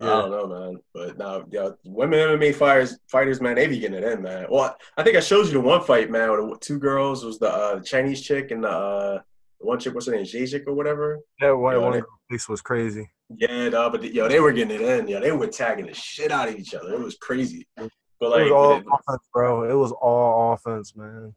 yeah. I don't know, man. But now, you know, women M M A fighters, fighters, man, they be getting it in, man. Well, I think I showed you the one fight, man, with the two girls. It was the uh, Chinese chick and the uh, one chick, what's her name, Zizek or whatever? Yeah, one, you know, one face was crazy. Yeah, no, but the, yo, they were getting it in. Yo, they were tagging the shit out of each other. It was crazy. But like, it was all it, offense, bro. It was all offense, man.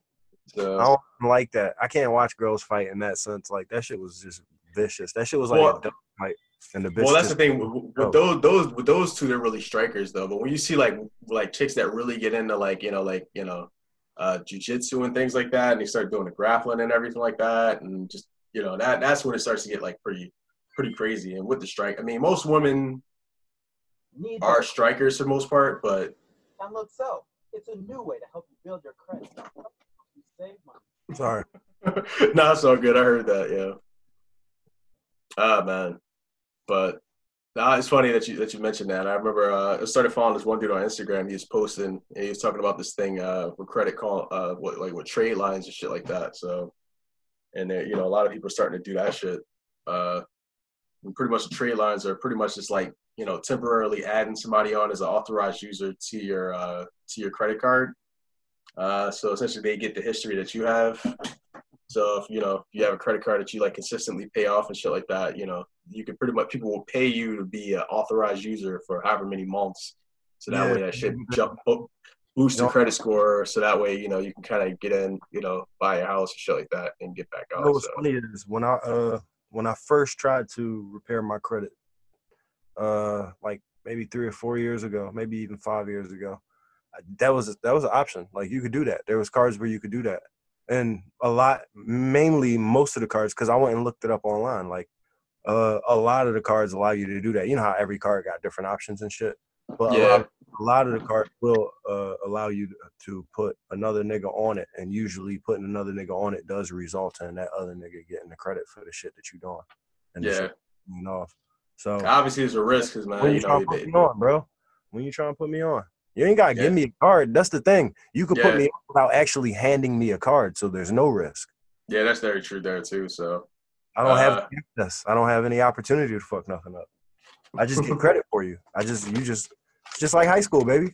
So, I don't like that. I can't watch girls fight in that sense. Like, that shit was just vicious. That shit was like well, a dumb fight. And the bitch well, that's the thing with, with those those with those two. They're really strikers, though. But when you see like like chicks that really get into like you know like you know uh, jiu-jitsu and things like that, and they start doing the grappling and everything like that, and just you know that that's when it starts to get like pretty. pretty crazy. And with the strike, I mean, most women are strikers for the most part, but and look, so it's a new way to help you build your credit. You save money. Sorry. No, it's all good. I heard that, yeah. Ah, man. But nah, it's funny that you that you mentioned that. I remember uh, I started following this one dude on Instagram. He was posting and he was talking about this thing uh, with credit call, uh, what like with trade lines and shit like that. So, and there, you know, a lot of people are starting to do that shit. Uh, And pretty much the trade lines are pretty much just like, you know, temporarily adding somebody on as an authorized user to your uh, to your credit card. Uh, so essentially they get the history that you have. So if, you know, if you have a credit card that you like consistently pay off and shit like that, you know, you can pretty much, people will pay you to be an authorized user for however many months. So that yeah. way that shit jump, boost your credit score. So that way, you know, you can kind of get in, you know, buy a house and shit like that and get back out. You know what's so. funny is when I, uh, When I first tried to repair my credit, uh, like maybe three or four years ago, maybe even five years ago, that was that was an option. Like you could do that. There was cards where you could do that. and a lot, mainly most of the cards, because I went and looked it up online. Like uh, a lot of the cards allow you to do that. You know how every card got different options and shit. But yeah. a, lot, a lot of the cards will uh, allow you to put another nigga on it, and usually putting another nigga on it does result in that other nigga getting the credit for the shit that you're doing. And yeah. the shit you know, so obviously it's a risk, because man, when you, you know, trying to put me on, bro, when you trying to put me on, you ain't gotta yeah. give me a card. That's the thing. You could yeah. put me on without actually handing me a card, so there's no risk. Yeah, that's very true there too. So I don't uh, have access. I don't have any opportunity to fuck nothing up. I just get credit for you. I just, you just, just like high school, baby.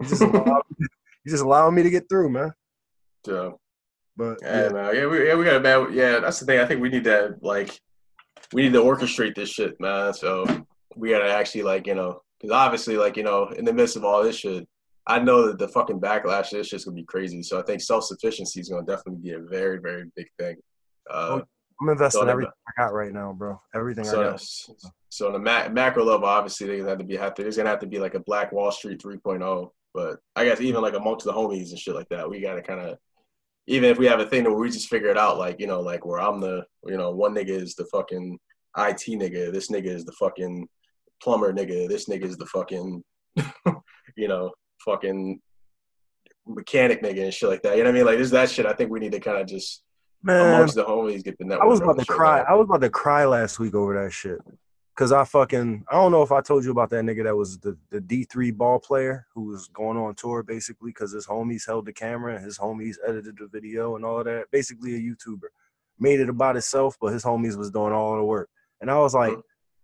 You just, allow, you just allowing me to get through, man. So, but yeah, yeah, no, yeah, we, yeah, we got a bad. Yeah, that's the thing. I think we need to, like, we need to orchestrate this shit, man. So we gotta actually, like, you know, because obviously, like, you know, in the midst of all this shit, I know that the fucking backlash to this shit's gonna be crazy. So I think self sufficiency is gonna definitely be a very, very big thing. Uh, I'm investing so everything I got right now, bro. Everything so, I got. So on the mac- macro level, obviously, they have to be have to, there's gonna have to be like a Black Wall Street three point oh. But I guess even like amongst the homies and shit like that, we gotta kind of, even if we have a thing that we just figure it out, like, you know, like where I'm the, you know, one nigga is the fucking I T nigga, this nigga is the fucking plumber nigga, this nigga is the fucking, you know, fucking mechanic nigga and shit like that. You know what I mean? Like, this that shit I think we need to kind of just, man, amongst the homies get the network. I was about to cry. Out. I was about to cry last week over that shit. Because I fucking, I don't know if I told you about that nigga that was the, the D three ball player who was going on tour, basically, because his homies held the camera and his homies edited the video and all that. Basically a YouTuber. Made it about himself, but his homies was doing all the work. And I was like,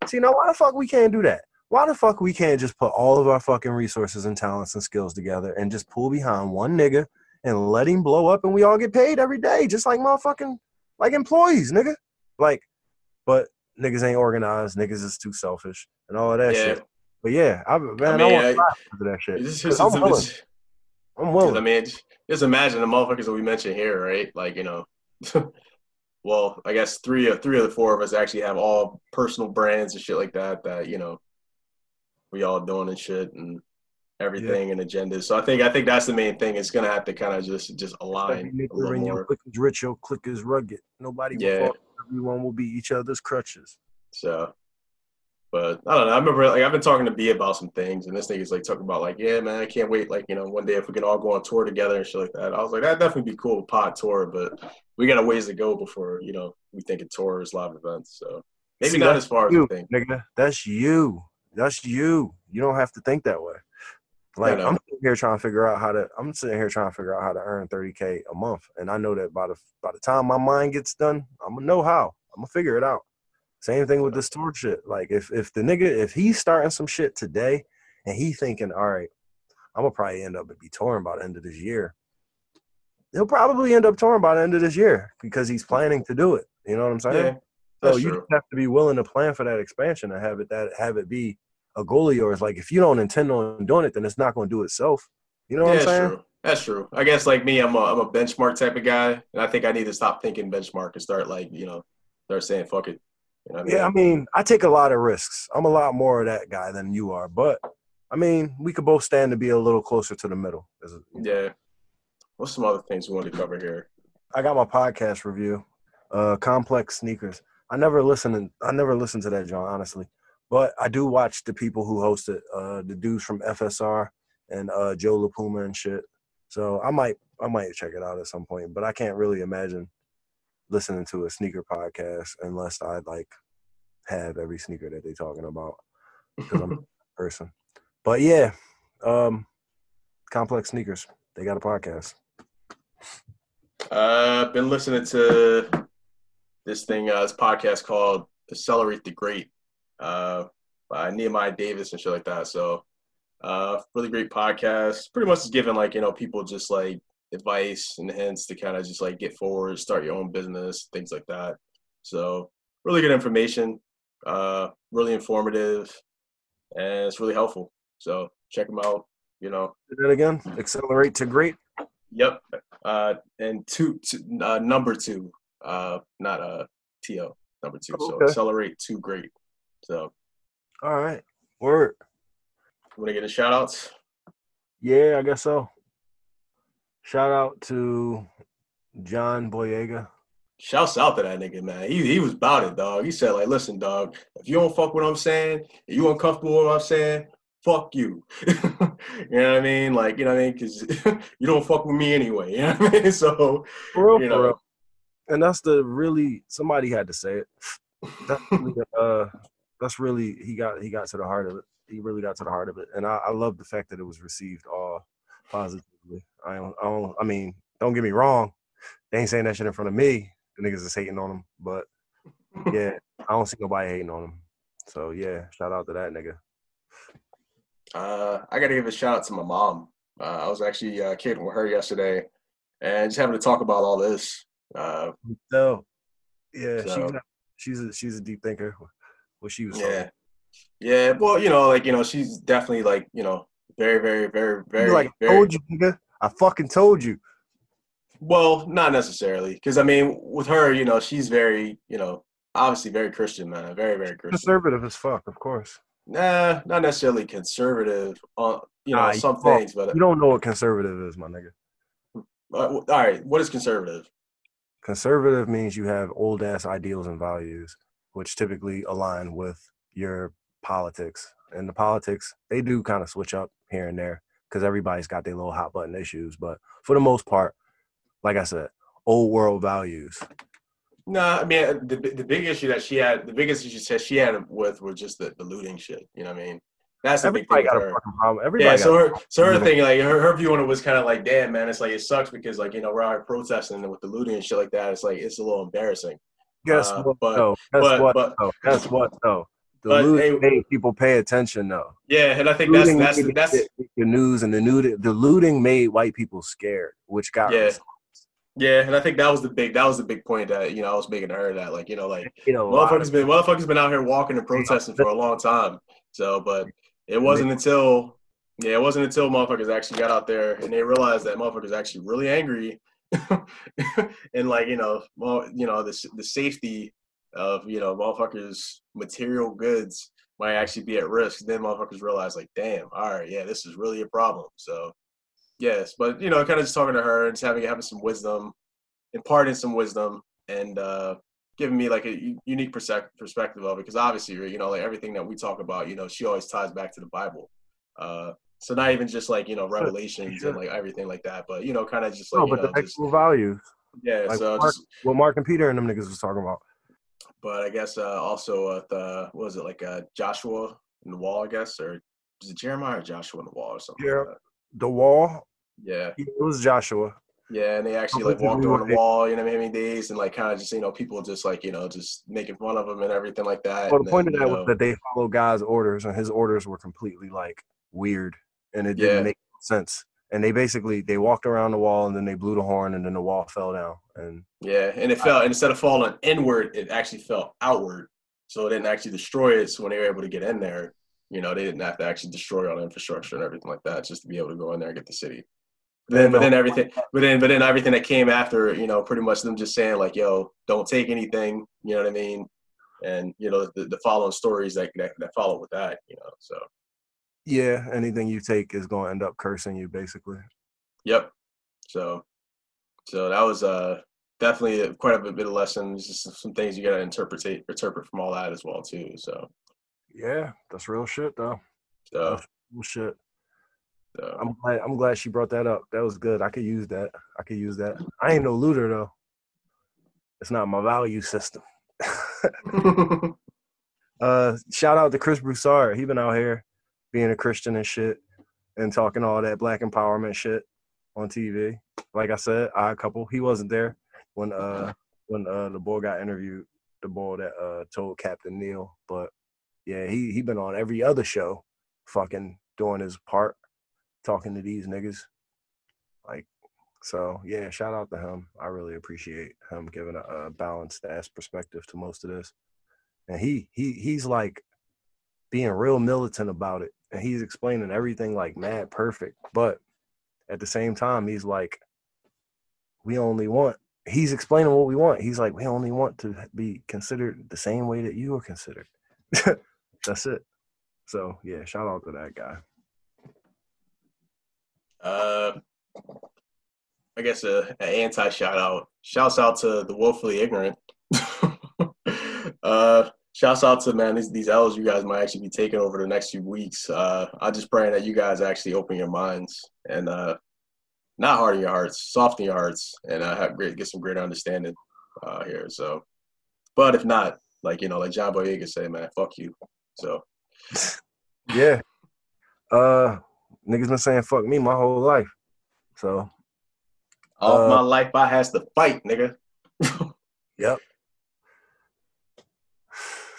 see, now why the fuck we can't do that? Why the fuck we can't just put all of our fucking resources and talents and skills together and just pull behind one nigga and let him blow up and we all get paid every day, just like motherfucking, like employees, nigga. Like, but... niggas ain't organized. Niggas is too selfish and all of that yeah. shit. But yeah, I, man, I, mean, I want to fight for that shit. Just, just, I'm, just, willing. Just, I'm willing. I mean, just imagine the motherfuckers that we mentioned here, right? Like, you know, well, I guess three of three of the four of us actually have all personal brands and shit like that. That, you know, we all doing and shit and everything yeah. and agendas. So I think I think that's the main thing. It's gonna have to kind of just just align a little more. Your click is rich, your click is rugged. Nobody yeah. will fall. Everyone will be each other's crutches. So, but I don't know. I remember, like, I've been talking to B about some things, and this nigga's like talking about, like, yeah, man, I can't wait. Like, you know, one day if we can all go on tour together and shit like that. I was like, that'd definitely be cool, pod tour, but we got a ways to go before, you know, we think of tours, live events. So maybe see, not as far you, as we think. Nigga, that's you. That's you. You don't have to think that way. Like, I'm sitting here trying to figure out how to. I'm sitting here trying to figure out how to earn thirty K a month, and I know that by the by the time my mind gets done, I'm gonna know how. I'm gonna figure it out. Same thing with this tour shit. Like, if if the nigga if he's starting some shit today, and he thinking, all right, I'm gonna probably end up and be touring by the end of this year. He'll probably end up touring by the end of this year because he's planning to do it. You know what I'm saying? Yeah, so you true. Just have to be willing to plan for that expansion and have it that have it be. A goal of yours, like, if you don't intend on doing it, then it's not going to do itself. You know what yeah, I'm saying? True. That's true. I guess, like me, I'm a, I'm a benchmark type of guy, and I think I need to stop thinking benchmark and start, like, you know, start saying, fuck it. You know what I mean? Yeah, I mean, I take a lot of risks. I'm a lot more of that guy than you are. But, I mean, we could both stand to be a little closer to the middle. Yeah. What's some other things we want to cover here? I got my podcast review, uh, Complex Sneakers. I never listened, I never listened to that, John, honestly. But I do watch the people who host it, uh, the dudes from F S R and uh, Joe LaPuma and shit. So I might I might check it out at some point, but I can't really imagine listening to a sneaker podcast unless I, like, have every sneaker that they're talking about because I'm a person. But, yeah, um, Complex Sneakers. They got a podcast. Uh, I've been listening to this thing, uh, this podcast called Accelerate the Great. Uh, by Nehemiah Davis and shit like that. So, uh, really great podcast. Pretty much is giving, like, you know, people just, like, advice and hints to kind of just, like, get forward, start your own business, things like that. So, really good information, uh, really informative, and it's really helpful. So, check them out. You know, do that again. Accelerate to Great. Yep. Uh, and two, two uh, number two, uh, not uh, T O number two. Oh, okay. So, Accelerate to Great. So, all right, word. Want to get the shout outs? Yeah, I guess so. Shout out to John Boyega. Shouts out to that nigga, man. He he was about it, dog. He said, like, listen, dog, if you don't fuck with what I'm saying, if you uncomfortable with what I'm saying, fuck you. You know what I mean? Like, you know what I mean? Because you don't fuck with me anyway. You know what I mean? So, for real, you know. For real. And that's the really – somebody had to say it. That's really, uh, that's really – he got he got to the heart of it. He really got to the heart of it. And I, I love the fact that it was received all positively. I don't, I don't – I mean, don't get me wrong. They ain't saying that shit in front of me. The niggas is hating on him, but yeah, I don't see nobody hating on him. So yeah, shout out to that nigga. Uh, I gotta give a shout out to my mom. Uh, I was actually uh, kidding with her yesterday, and just having to talk about all this. Uh, so yeah, so. she's, she's a she's a deep thinker. What she was yeah, talking. yeah. Well, you know, like you know, she's definitely like you know, very, very, very, very. You're like I very, told you, nigga. I fucking told you. Well, not necessarily, because, I mean, with her, you know, she's very, you know, obviously very Christian, man, very, very Christian. Conservative as fuck, of course. Nah, not necessarily conservative on, you know, nah, some you things. But you don't know what conservative is, my nigga. All right, what is conservative? Conservative means you have old-ass ideals and values, which typically align with your politics. And the politics, they do kind of switch up here and there, because everybody's got their little hot-button issues. But for the most part, like I said, old world values. No, nah, I mean, the the big issue that she had, the biggest issue that she had with was just the, the looting shit. You know what I mean? That's the Everybody big thing. Got a fucking problem. Everybody yeah, got so her, so her thing, like, her, her view on it was kind of like, damn, man, it's like, it sucks because, like, you know, we're out here protesting and with the looting and shit like that, it's like, it's a little embarrassing. Guess uh, what, but, though? Guess but, what, but, though? Guess what, though? The but, looting hey, made people pay attention, though. Yeah, and I think looting that's that's, that's it, the news, and the, new, the looting made white people scared, which got yeah. Yeah, and I think that was the big that was the big point that you know I was making to her that like you know like you know, motherfuckers been motherfuckers been out here walking and protesting for a long time. So, but it wasn't until yeah it wasn't until motherfuckers actually got out there and they realized that motherfuckers actually really angry and like you know well you know the the safety of you know motherfuckers material goods might actually be at risk. Then motherfuckers realized like damn, all right, yeah, this is really a problem. So. Yes, but, you know, kind of just talking to her and just having having some wisdom, imparting some wisdom, and uh, giving me, like, a unique perspective of it. Because, obviously, you know, like, everything that we talk about, you know, she always ties back to the Bible. Uh, so not even just, like, you know, Revelations yeah. and, like, everything like that. But, you know, kind of just, like, no, but you know, the actual just, values. Yeah, like so Mark, just, what Mark and Peter and them niggas was talking about. But I guess uh, also, uh, the, what was it, like, uh, Joshua and the wall, I guess? Or was it Jeremiah or Joshua and the wall or something yeah. like that? The wall. Yeah. It was Joshua. Yeah, and they actually like walked on the wall, you know what I mean, days and like kind of just, you know, people just like, you know, just making fun of them and everything like that. Well, the point of that was that they followed God's orders and his orders were completely like weird and it didn't make sense. And they basically, they walked around the wall and then they blew the horn and then the wall fell down. And yeah, and it fell, and instead of falling inward, it actually fell outward. So it didn't actually destroy it. So when they were able to get in there, you know, they didn't have to actually destroy all the infrastructure and everything like that just to be able to go in there and get the city. But then, but then everything, but then, but then everything that came after, you know, pretty much them just saying like, "Yo, don't take anything," you know what I mean? And you know, the, the following stories that, that that follow with that, you know. So yeah, anything you take is going to end up cursing you, basically. Yep. So, so that was uh definitely quite a bit of lessons, just some things you got to interpret interpret from all that as well too. So. Yeah, that's real shit, though. So, that's real shit. So. I'm glad. I'm glad she brought that up. That was good. I could use that. I could use that. I ain't no looter though. It's not my value system. uh, shout out to Chris Broussard. He been out here being a Christian and shit, and talking all that black empowerment shit on T V. Like I said, Odd Couple. He wasn't there when uh when uh the boy got interviewed. The boy that uh told Captain Neal, but. Yeah, he he been on every other show, fucking doing his part, talking to these niggas. Like, so, yeah, shout out to him. I really appreciate him giving a, a balanced-ass perspective to most of this. And he he he's, like, being real militant about it. And he's explaining everything, like, mad perfect. But at the same time, he's like, we only want – he's explaining what we want. He's like, we only want to be considered the same way that you are considered. That's it. So yeah, shout out to that guy. Uh, I guess, a, a anti-shout out. Shouts out to the woefully ignorant. uh, shouts out to, man, these, these L's you guys might actually be taking over the next few weeks. Uh, I'm just praying that you guys actually open your minds and uh, not harden your hearts, soften your hearts, and uh, have great, get some greater understanding uh, here. So, but if not, like, you know, like John Boyega said, man, fuck you. So. Yeah. Uh, niggas been saying fuck me my whole life. So. All uh, my life I has to fight, nigga. Yep.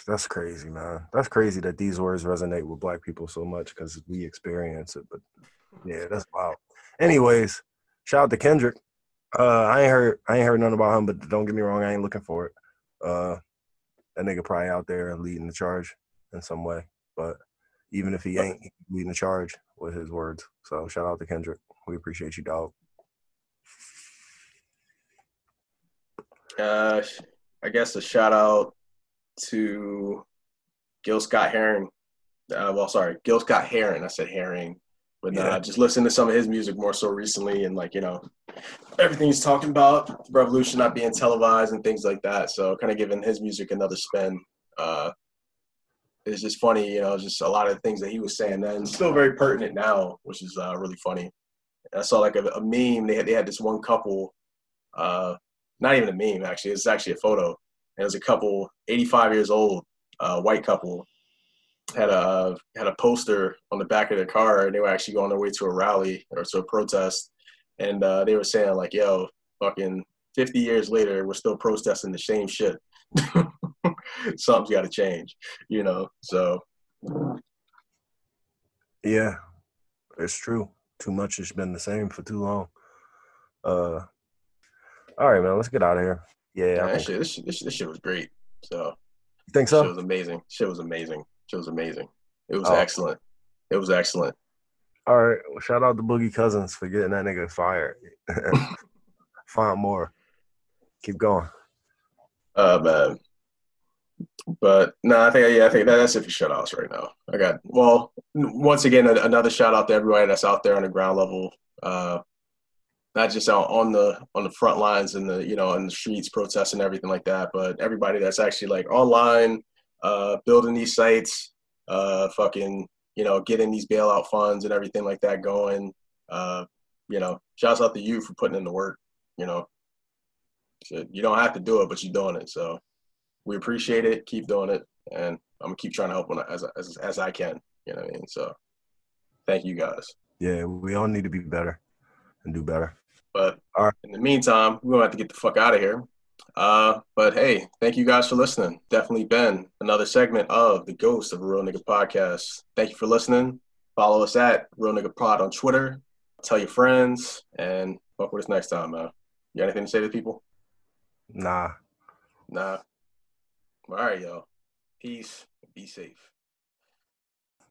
That's crazy, man. That's crazy that these words resonate with black people so much because we experience it. But, yeah, that's wild. Anyways, shout out to Kendrick. Uh, I ain't heard I ain't heard nothing about him, but don't get me wrong, I ain't looking for it. Uh, that nigga probably out there leading the charge in some way. But even if he ain't leading the charge with his words. So, shout out to Kendrick. We appreciate you, dog. Uh, I guess a shout out to Gil Scott Heron. Uh, well, sorry, Gil Scott Heron. I said Herring, but yeah. uh, just listen to some of his music more so recently, and like you know, everything he's talking about, the revolution not being televised and things like that. So kind of giving his music another spin. Uh, it's just funny, you know, just a lot of things that he was saying then, still very pertinent now, which is uh, really funny. And I saw like a, a meme. They had they had this one couple. Uh, Not even a meme, actually. It's actually a photo. And it was a couple, eighty-five years old, uh, white couple, had a had a poster on the back of their car, and they were actually going on their way to a rally or to a protest. And uh, they were saying, like, yo, fucking fifty years later, we're still protesting the same shit. Something's got to change, you know? So. Yeah, it's true. Too much has been the same for too long. Uh All right, man. Let's get out of here. Yeah, yeah that shit, this, shit, this, shit, this shit was great. So, you think so? Shit was amazing. Shit was amazing. Shit was amazing. It was oh. excellent. It was excellent. All right. Well, shout out to Boogie Cousins for getting that nigga fired. Find more. Keep going. Uh, man. But no, I think yeah, I think that, that's it for shout outs right now. I got well. Once again, another shout out to everybody that's out there on the ground level. Uh. Not just out on the on the front lines and the you know on the streets protesting and everything like that, but everybody that's actually like online, uh, building these sites, uh, fucking you know getting these bailout funds and everything like that going. Uh, you know, shouts out to you for putting in the work. You know, so you don't have to do it, but you're doing it. So we appreciate it. Keep doing it, and I'm gonna keep trying to help when I, as as as I can. You know what I mean? So thank you guys. Yeah, we all need to be better and do better. But all right. In the meantime, we're going to have to get the fuck out of here. Uh, but, hey, thank you guys for listening. Definitely been another segment of the Ghost of a Real Nigga Podcast. Thank you for listening. Follow us at Real Nigga Pod on Twitter. Tell your friends. And fuck with us next time, man. You got anything to say to the people? Nah. Nah. All right, y'all. Peace. Be safe.